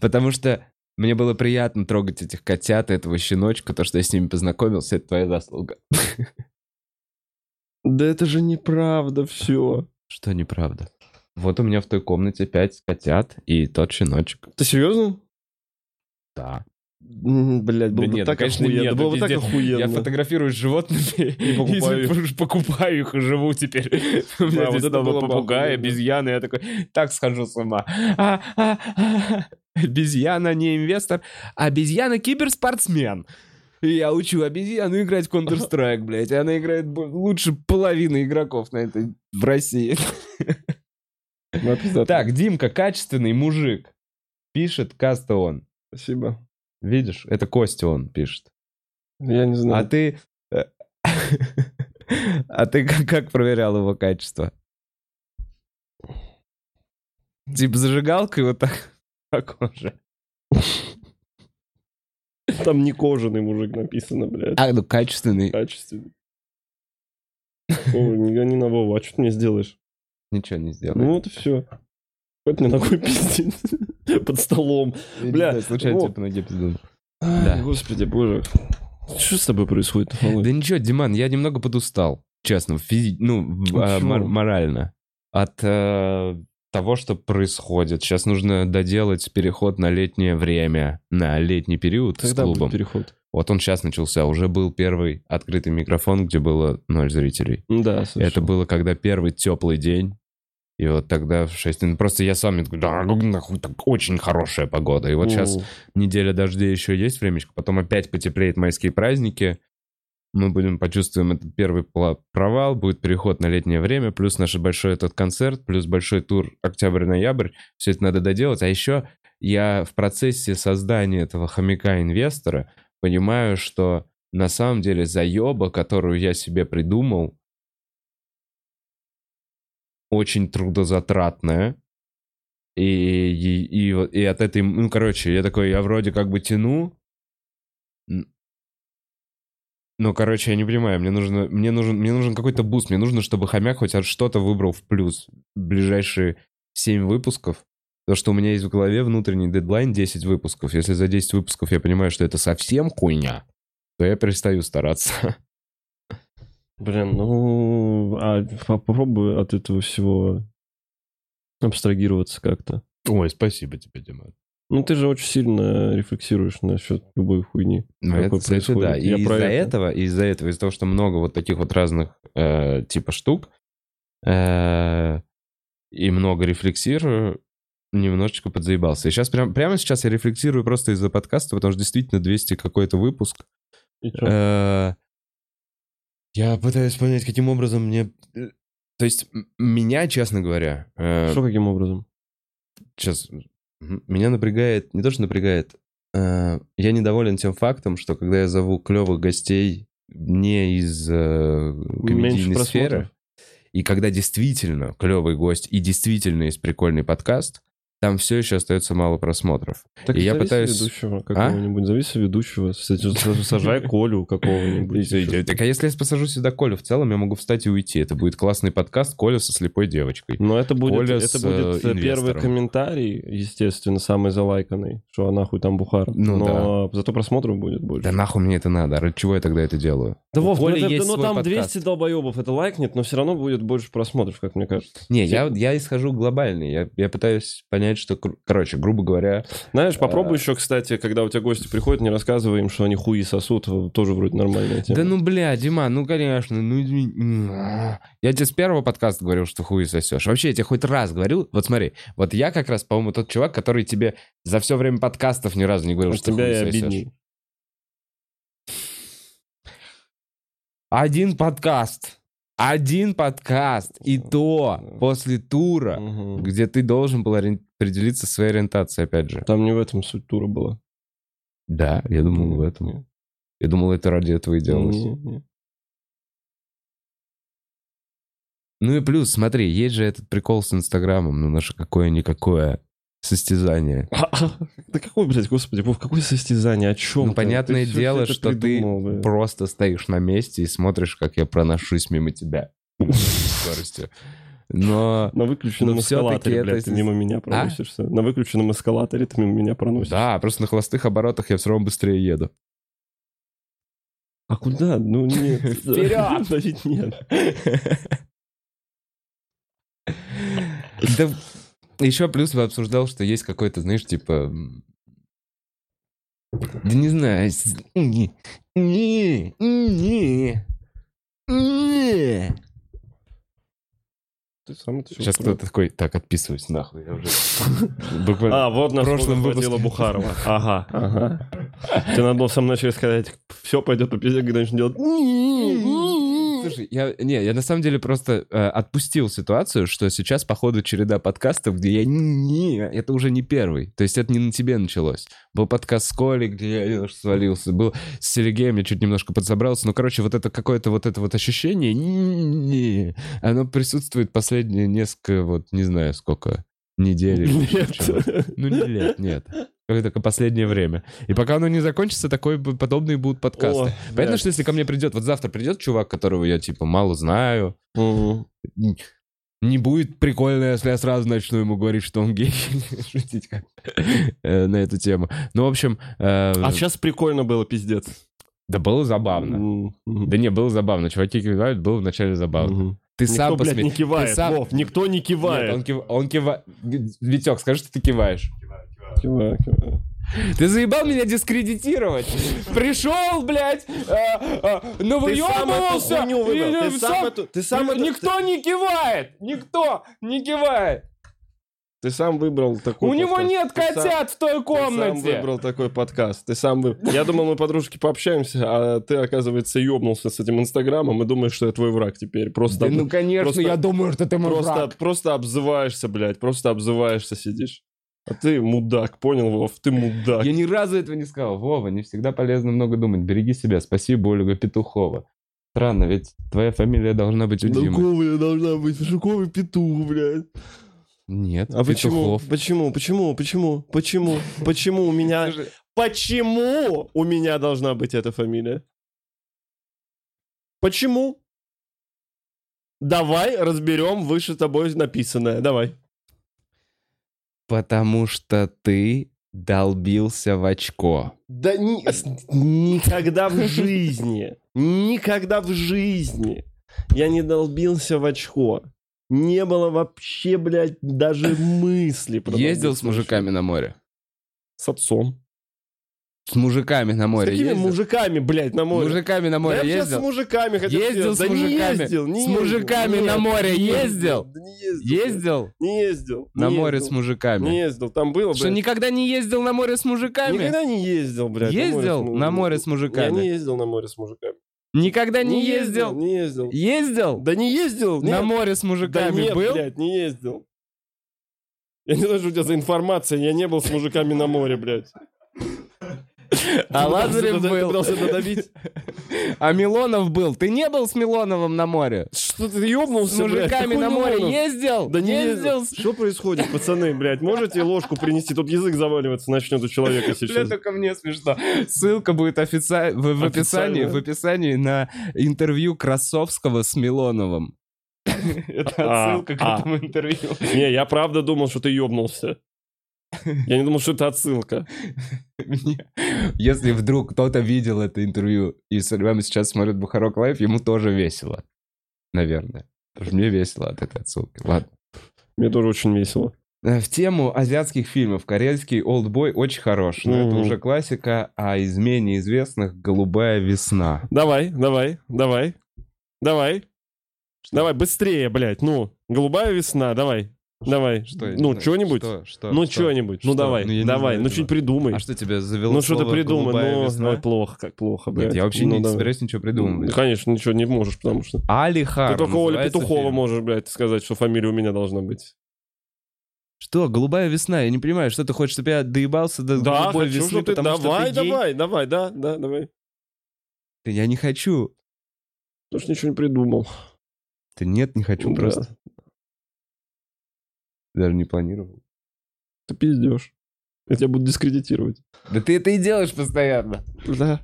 Потому что мне было приятно трогать этих котят, этого щеночка. То, что я с ними познакомился, это твоя заслуга. Да это же неправда все. Что неправда? Вот у меня в той комнате 5 котят и тот щеночек. Ты серьезно? Да. Блять, было бы так охуенно. Я фотографирую с животными и покупаю их и живу теперь. У меня здесь снова попугай, обезьяны. Я такой, так схожу с ума. Обезьяна не инвестор, обезьяна киберспортсмен. И я учу обезьяну играть в Counter-Strike, блять. Она играет лучше половины игроков на этой в России. Так, Димка, качественный мужик. Пишет Каста он. Спасибо. Видишь, это Костя он пишет. Я не знаю. А ты как проверял его качество? Типа зажигалкой вот так по коже. Там не кожаный мужик написано, блядь. А, ну качественный. Качественный. Ой, не гони на Вову, а что ты мне сделаешь? Ничего не сделаю. Ну вот и все. Хоть мне ногой пиздец. Под столом. Бля, случайно тебе по ноге пиздану. Господи, боже. Что с тобой происходит? Да ничего, Диман, я немного подустал. Честно, морально. От того, что происходит. Сейчас нужно доделать переход на летнее время. На летний период с клубом. Когда будет переход? Вот он сейчас начался. Уже был первый открытый микрофон, где было 0 зрителей. Да, слышал. Это было, когда первый теплый день. И вот тогда в 6... Ну, просто я сам такой, да, нахуй, так очень хорошая погода. И вот сейчас неделя дождей еще есть времечко, потом опять потеплеет майские праздники. Мы почувствуем этот первый провал, будет переход на летнее время, плюс наш большой этот концерт, плюс большой тур октябрь-ноябрь. Все это надо доделать. А еще я в процессе создания этого хомяка-инвестора понимаю, что на самом деле заеба, которую я себе придумал, очень трудозатратная, и от этой, ну, короче, я такой, я вроде как бы тяну, но, короче, я не понимаю, мне нужен какой-то буст, мне нужно, чтобы хомяк хоть что-то выбрал в плюс в ближайшие 7 выпусков, потому что у меня есть в голове внутренний дедлайн 10 выпусков, если за 10 выпусков я понимаю, что это совсем хуйня, то я перестаю стараться. Блин, ну... А попробуй от этого всего абстрагироваться как-то. Ой, спасибо тебе, Дима. Ну, ты же очень сильно рефлексируешь насчет любой хуйни. Ну, это, кстати, да. И из-за этого, из-за того, что много вот таких вот разных типа штук, и много рефлексирую, немножечко подзаебался. И сейчас прямо сейчас я рефлексирую просто из-за подкаста, потому что действительно 200 какой-то выпуск. И что? Я пытаюсь понять, каким образом мне... То есть меня, честно говоря... Что каким образом? Сейчас. Меня напрягает... Не то, что напрягает. Я недоволен тем фактом, что когда я зову клевых гостей не из комедийной сферы, и когда действительно клевый гость и действительно есть прикольный подкаст, там все еще остается мало просмотров. Так и я пытаюсь... ведущего какого-нибудь, зависи ведущего, сажай Колю какого-нибудь. Так а если я посажу сюда Колю, в целом я могу встать и уйти. Это будет классный подкаст Коля со слепой девочкой. Но это будет первый комментарий, естественно, самый залайканный, что а нахуй там Бухара. Но зато просмотров будет больше. Да нахуй мне это надо, ради чего я тогда это делаю? Да Вов, ну там 200 долбоебов это лайкнет, но все равно будет больше просмотров, как мне кажется. Не, я исхожу глобально, я пытаюсь понять, что, короче, грубо говоря... Знаешь, попробуй еще, кстати, когда у тебя гости приходят, не рассказывай им, что они хуи сосут, тоже вроде нормальная тема. Да ну, бля, Дима, ну, конечно, Я тебе с первого подкаста говорил, что хуи сосешь. Вообще, я тебе хоть раз говорил, вот смотри, вот я как раз, по-моему, тот чувак, который тебе за все время подкастов ни разу не говорил, что хуи сосешь. Обидней. Один подкаст, и то после тура, где ты должен был определиться своей ориентацией, опять же. Там не в этом суть тура была. Да, я думал в этом. Нет. Я думал, это ради этого и делалось. Нет. Ну и плюс, смотри, есть же этот прикол с Инстаграмом, ну наше какое-никакое состязание. Да какой, блядь, господи, в какое состязание, о чем? Ну, понятное дело, что ты просто стоишь на месте и смотришь, как я проношусь мимо тебя. Скоростью. На выключенном эскалаторе, блядь, ты мимо меня проносишься. На выключенном эскалаторе ты мимо меня проносишься. Да, просто на холостых оборотах я все равно быстрее еду. А куда? Ну, нет. Вперед! Значит, нет. Да... Еще плюс я обсуждал, что есть какой-то, знаешь, типа... Да не знаю... Ты сам это сейчас кто-то такой, так, отписываюсь, нахуй. Я уже... А, вот на прошлом выпуске Бухарова. Ага. Ты надо было со мной через сказать, все пойдет по пизде, когда начнешь делать... Слушай, я на самом деле просто отпустил ситуацию, что сейчас, походу, череда подкастов, где я... это уже не первый. То есть это не на тебе началось. Был подкаст с Колей, где я немножко свалился. Был с Сергеем, я чуть немножко подзабрался. Но, короче, вот это какое-то вот это вот ощущение... оно присутствует последние несколько, вот, не знаю, сколько... недель или что-то. Ну, не лет, нет. Только последнее время. И пока оно не закончится, такое подобные будут подкасты. Понятно, что если ко мне придет, вот завтра придет чувак, которого я, типа, мало знаю, не будет прикольно, если я сразу начну ему говорить, что он гей. Шутить как на эту тему. Ну, в общем... А сейчас прикольно было, пиздец. Да было забавно. Да не, было забавно. Чуваки кивают, было вначале забавно. Ты никто, сам блядь, не кивает, сам... Вов, никто не кивает. Нет, он кивает. Витек, скажи, что ты киваешь. Киваю. Ты заебал меня дискредитировать. Пришел, блядь, навыебывался. Никто не кивает. Никто не кивает. Ты сам выбрал такой подкаст. У него нет котят в той комнате. Ты сам выбрал такой подкаст. Я думал, мы подружки пообщаемся, а ты, оказывается, ёбнулся с этим Инстаграмом и думаешь, что я твой враг теперь. Да ну, конечно, я думаю, что ты мой враг. Просто обзываешься, блядь, сидишь. А ты мудак, понял, Вов? Ты мудак. Я ни разу этого не сказал. Вова, не всегда полезно много думать. Береги себя. Спасибо, Ольга Петухова. Странно, ведь твоя фамилия должна быть у Димы. Шуковая должна быть. Шуковый петух, блядь. Нет, а Петухов. Почему у меня должна быть эта фамилия? Почему? Давай разберем выше тобой написанное, давай. Потому что ты долбился в очко. Да никогда в жизни я не долбился в очко. Не было вообще, блядь, даже мысли. Ездил с мужиками на море? С отцом. С мужиками на море ездил. С какими мужиками, блядь, на море? Мужиками на море да ездил? Я с мужиками хотел ездил с мужиками. С мужиками на море ездил? Да не ездил. Ездил? Не ездил. На море с мужиками? Не ездил, там было, блядь. Что, никогда не ездил на море с мужиками? Никогда не ездил, блядь. Ездил на море с мужиками? Я не ездил на море с мужиками. Никогда не ездил? Не ездил. Ездил? Да не ездил. На море с мужиками был? Да нет, блядь, не ездил. Я не знаю, что у тебя за информация, я не был с мужиками на море, блядь. А Лазарев был. А Милонов был. Ты не был с Милоновым на море? Что ты ёбнулся, с мужиками на море ездил? Да не ездил. Что происходит, пацаны, блядь? Можете ложку принести? Тут язык заваливаться начнет у человека сейчас. Блядь, только мне смешно. Ссылка будет в описании на интервью Красовского с Милоновым. Это отсылка к этому интервью. Не, я правда думал, что ты ёбнулся. Я не думал, что это отсылка. Если вдруг кто-то видел это интервью и с вами сейчас смотрит Бухарок Лайв, ему тоже весело. Наверное. Потому что мне весело от этой отсылки. Ладно. Мне тоже очень весело. В тему азиатских фильмов. Корейский «Олдбой» очень хорош. Но это уже классика, а из менее известных «Голубая весна». Давай. Давай, быстрее, блядь. Ну, «Голубая весна», давай. Давай, что, ну что-нибудь, ну что-нибудь, ну давай, ну что-нибудь придумай. А что тебя завело? Ну что-то придумай, ну плохо, как плохо, блядь. Нет, я вообще не собираюсь ничего придумывать. Конечно, ничего не можешь, потому что... Алихар. Ты только Оля Петухова можешь, блядь, сказать, что фамилия у меня должна быть. Что, «Голубая весна», я не понимаю, что ты хочешь, чтобы я доебался до «Голубой весны», потому что ты гей? Давай. Я не хочу. Потому что ничего не придумал. Да нет, не хочу просто. Даже не планировал. Ты пиздешь. Я тебя буду дискредитировать. Да ты это и делаешь постоянно. Да.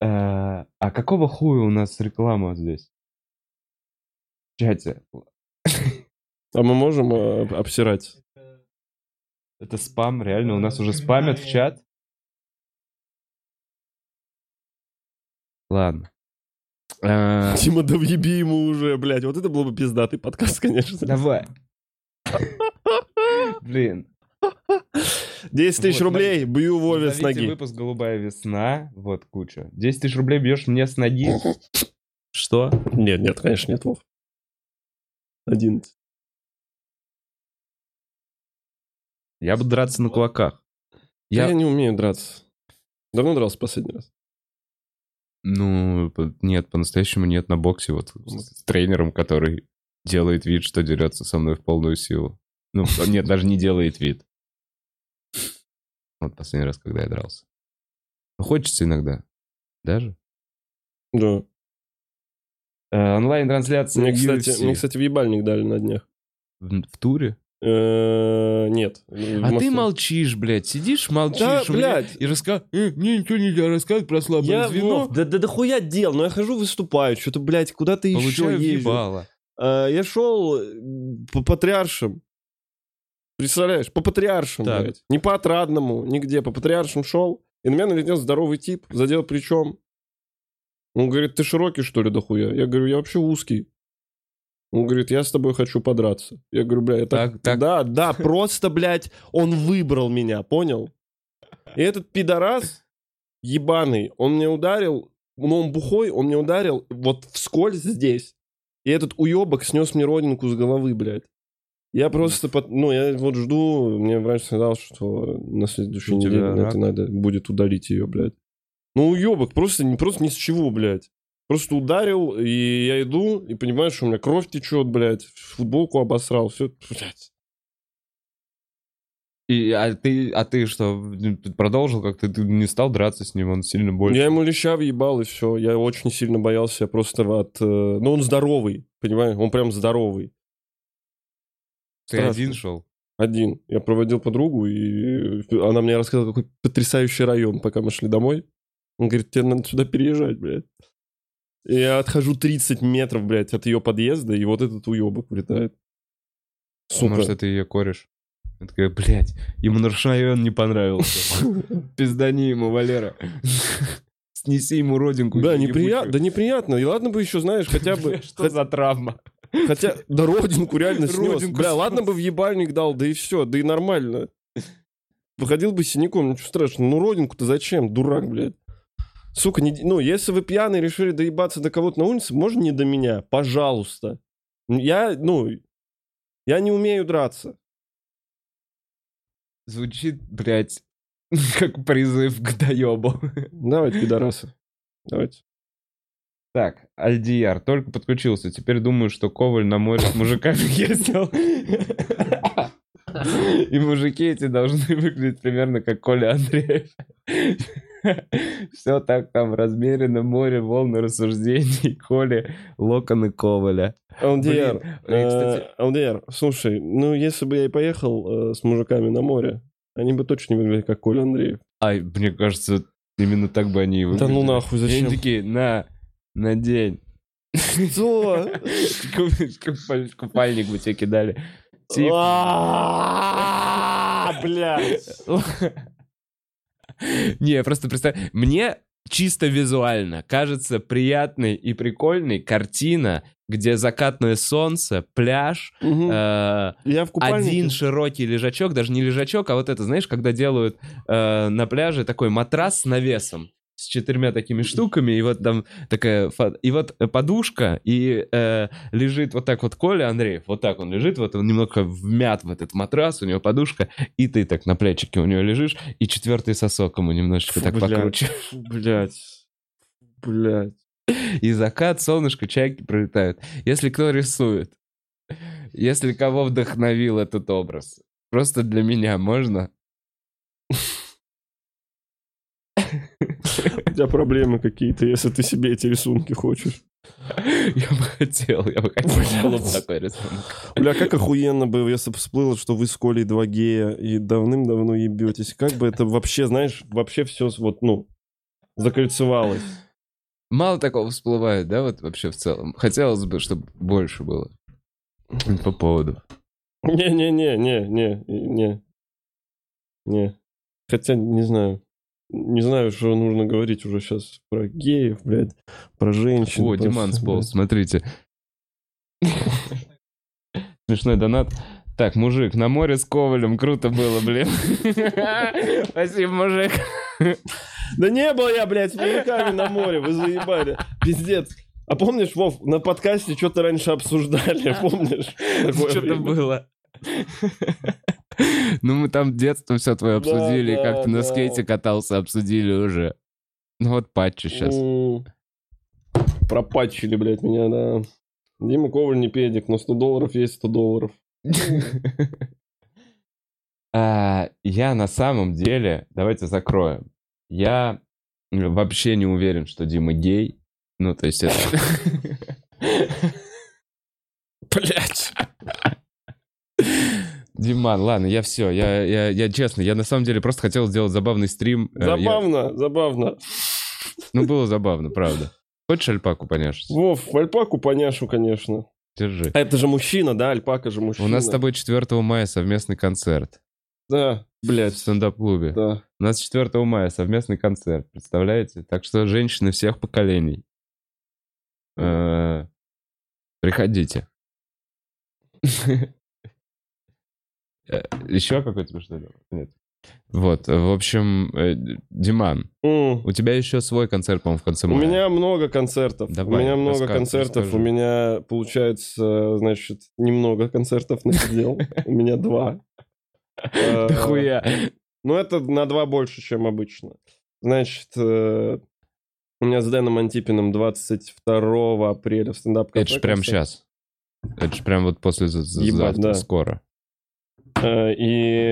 А какого хуя у нас реклама здесь? В чате. А мы можем обсирать? Это спам, реально? У нас уже спамят в чат? Ладно. Тима, да въеби ему уже, блядь. Вот это был бы пиздатый подкаст, конечно. Давай. Блин. 10 000 рублей, бью Вове с ноги. Выпуск «Голубая весна». Вот куча. 10 000 рублей бьешь мне с ноги. Что? Нет, конечно, нет, Вов. 11. Я буду драться на кулаках. Я не умею драться. Давно дрался в последний раз. Ну, нет, по-настоящему нет, на боксе вот с тренером, который делает вид, что дерется со мной в полную силу. Ну, нет, даже не делает вид. Вот последний раз, когда я дрался. Ну, хочется иногда. Даже? Да. Онлайн-трансляция UFC. Мне, кстати, в ебальник дали на днях. В туре? Нет. А ты молчишь, блядь. Сидишь, молчишь. Да, блядь. И мне ничего нельзя рассказывать про слабое звено. Да хуя дел, но я хожу, выступаю. Что-то, блядь, куда ты еще езжу? Я шел по патриаршам. Представляешь? По патриаршам, так. Блядь. Не по отрадному, нигде. По патриаршам шел. И на меня налетел здоровый тип. Задел плечом. Он говорит, ты широкий, что ли, дохуя? Я говорю, я вообще узкий. Он говорит, я с тобой хочу подраться. Я говорю, бля, так. Да, просто, блядь, он выбрал меня, понял? И этот пидорас ебаный, он мне ударил, но он бухой, он мне ударил вот вскользь здесь. И этот уебок снес мне родинку с головы, блядь. Я просто, я вот жду, мне врач сказал, что на следующей неделе это надо будет удалить ее, блядь. Ну, уебок, просто ни с чего, блядь. Просто ударил, и я иду, и понимаю, что у меня кровь течет, блядь, футболку обосрал, все, блядь. А ты что, продолжил как-то? Ты не стал драться с ним, он сильно больше? Я ему леща въебал, и все, я очень сильно боялся, я просто Ну, он здоровый, понимаешь, он прям здоровый. Ты страшно. Один шел? Один. Я проводил подругу, и она мне рассказала, какой потрясающий район, пока мы шли домой. Он говорит, тебе надо сюда переезжать, блядь. Я отхожу 30 метров, блядь, от ее подъезда, и вот этот уебок влетает. Сука. Может, это ее кореш? Я такая, блядь, ему наш район не понравился. Пиздани ему, Валера. Снеси ему родинку. Да, неприятно. И ладно бы еще, знаешь, хотя бы... Что за травма? Хотя, да родинку реально снес. Бля, ладно бы в ебальник дал, да и все, да и нормально. выходил бы синяком, ничего страшного. Ну, родинку-то зачем, дурак, блядь? Сука, не... ну, если вы пьяные решили доебаться до кого-то на улице, можно не до меня? Пожалуйста. Я не умею драться. Звучит, блядь, как призыв к доебу. Давайте, пидорасы. Давайте. Так, Альдияр только подключился. Теперь думаю, что Коваль на море с мужиками ездил. И мужики эти должны выглядеть примерно как Коля Андреев. Все так там размеренно, море, волны рассуждений, Коли, локоны Коваля. Алдияр, слушай, ну если бы я и поехал с мужиками на море, они бы точно не выглядели как Коля Андреев. Ай, мне кажется, именно так бы они и выглядели. Да ну нахуй, зачем? И они такие, на день. Что? Купальник бы тебе кидали. Блядь. Не, просто представь, мне чисто визуально кажется приятной и прикольной картина, где закатное солнце, пляж, один широкий лежачок, даже не лежачок, а вот это, знаешь, когда делают на пляже такой матрас с навесом, с 4 такими штуками, и вот там такая... И вот подушка, и лежит вот так вот Коля Андреев, вот так он лежит, вот он немного вмят в этот матрас, у него подушка, и ты так на плечике у него лежишь, и 4 сосок ему немножечко покручиваешь. Блядь. И закат, солнышко, чайки пролетают. Если кто рисует, если кого вдохновил этот образ, просто для меня можно... У тебя проблемы какие-то, если ты себе эти рисунки хочешь. Я бы хотел такой рисунок. Бля, как охуенно бы, если бы всплыло, что вы с Колей два гея и давным-давно ебетесь. Как бы это вообще, знаешь, вообще все вот, закольцевалось. Мало такого всплывает, да, вот вообще в целом? Хотелось бы, чтобы больше было. По поводу. Не. Хотя, не знаю. Не знаю, что нужно говорить уже сейчас про геев, блядь, про женщин. О, Диман сполз, смотрите. Смешной донат. Так, мужик, на море с Ковалем круто было, блядь. Спасибо, мужик. Да не был я, блядь, с мужиками на море, вы заебали. Пиздец. А помнишь, Вов, на подкасте что-то раньше обсуждали, помнишь? Что-то было. Ну, мы там детство все твое обсудили, как ты на скейте катался, обсудили уже. Ну, вот патчи сейчас. Пропатчили, блядь, меня, да. Дима Коваль не педик, но $100 есть $100. Я на самом деле... Давайте закроем. Я вообще не уверен, что Дима гей. Ну, то есть это... Блядь... Диман, ладно, я все, я честно, я на самом деле просто хотел сделать забавный стрим. Забавно. Ну, было забавно, правда. Хочешь альпаку поняшить? Вов, альпаку поняшу, конечно. Держи. А это же мужчина, да, альпака же мужчина. У нас с тобой 4 мая совместный концерт. Да, блядь. В стендап-клубе. Да. У нас 4 мая совместный концерт, представляете? Так что женщины всех поколений. Приходите. Еще какой-то, что ли? Нет. Вот, в общем, Диман, у тебя еще свой концерт, по-моему, в конце мая. У меня много концертов. Давай, расскажи. У меня, получается, значит, немного концертов насидел. У меня 2. Да хуя. Ну, это на 2 больше, чем обычно. Значит, у меня с Дэном Антипиным 22 апреля в стендап-кафе. Это же прям сейчас. Это же прям вот послезавтра, скоро. И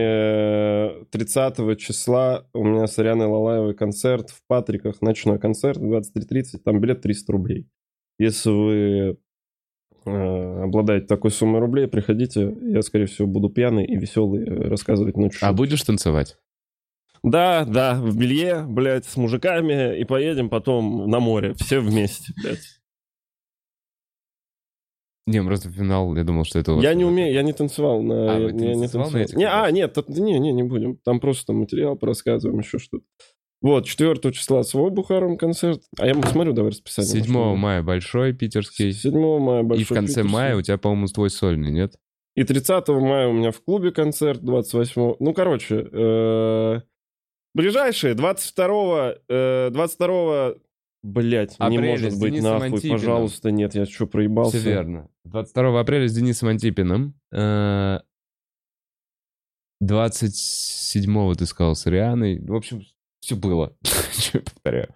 30 числа у меня с Арианой Лалаевой концерт в Патриках, ночной концерт, 23:30, там билет $300. Если вы обладаете такой суммой рублей, приходите, я, скорее всего, буду пьяный и веселый рассказывать ночью. А будешь танцевать? Да, в белье, блядь, с мужиками, и поедем потом на море, все вместе, блядь. Не, просто финал, я думал, что это... Я не танцевал на... не будем. Там просто материал порассказываем, еще что-то. Вот, 4 числа свой Бухаром концерт. А я посмотрю, давай расписание. 7 мая большой питерский. И в конце мая у тебя, по-моему, твой сольный, нет? И 30 мая у меня в клубе концерт, 28-го... Ну, короче, ближайшие, 22-го... Блять, не может быть, нахуй, Антипиным. Пожалуйста, нет, я что, проебался? Все верно. 22 апреля с Денисом Антипиным. 27-го ты сказал с Рианой. В общем, все было. Че я повторяю.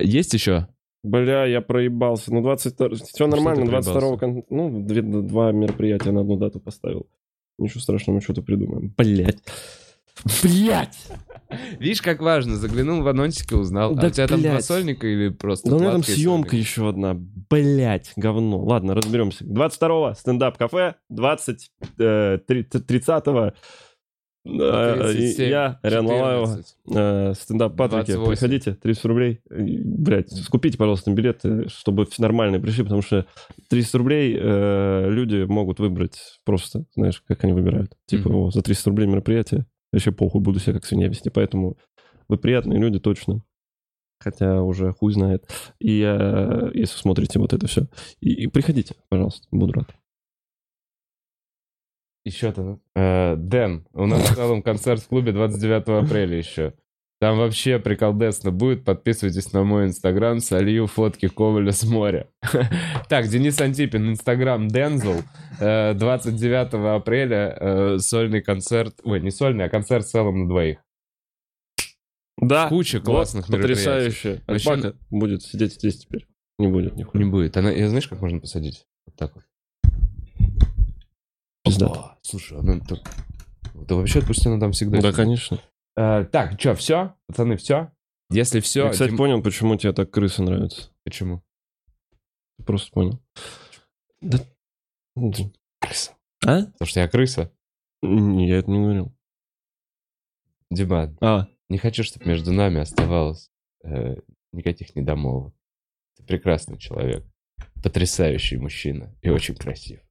Есть еще? Бля, я проебался. Ну, 22... Все нормально, 22-го... Ну, два мероприятия на одну дату поставил. Ничего страшного, мы что-то придумаем. Блять. Блять! Видишь, как важно. Заглянул в анонсик и узнал. Да, а у тебя там два сольника или просто... Да у меня там съемка сольник? Еще одна. Блять, говно. Ладно, разберемся. 22-го стендап-кафе. 30-го... 37, я, Ариан Лалаева, стендап-патрики, приходите, 30 рублей, блядь, скупите, пожалуйста, билеты, чтобы нормально пришли, потому что 300 рублей люди могут выбрать просто, знаешь, как они выбирают, типа, mm-hmm. За 300 рублей мероприятие, вообще похуй, буду себя как свинья вести, поэтому вы приятные люди, точно. Хотя уже хуй знает. И если смотрите вот это все, и приходите, пожалуйста, буду рад. Еще-то, да? Дэн, у нас в целом концерт в клубе 29 апреля еще. Там вообще приколдесно будет. Подписывайтесь на мой инстаграм. Солью фотки Коваля с моря. Так, Денис Антипин, инстаграм Дензел. 29 апреля сольный концерт. Ой, не сольный, а концерт в целом на двоих. Да. Куча классных мероприятий. Потрясающе. Альпака будет сидеть здесь теперь. Не будет нихуя. Не будет. Она, знаешь, как можно посадить? Вот так вот. О, слушай, она так... Да вообще отпусти, она там всегда... Да, конечно. Так, что, все? Пацаны, все? Если все... Я, кстати, понял, почему тебе так крысы нравятся. Почему? Просто понял. Да... Крыса. А? Потому что я крыса. Я это не говорил. Дима, не хочу, чтобы между нами оставалось никаких недомолвок. Ты прекрасный человек, потрясающий мужчина и очень красивый.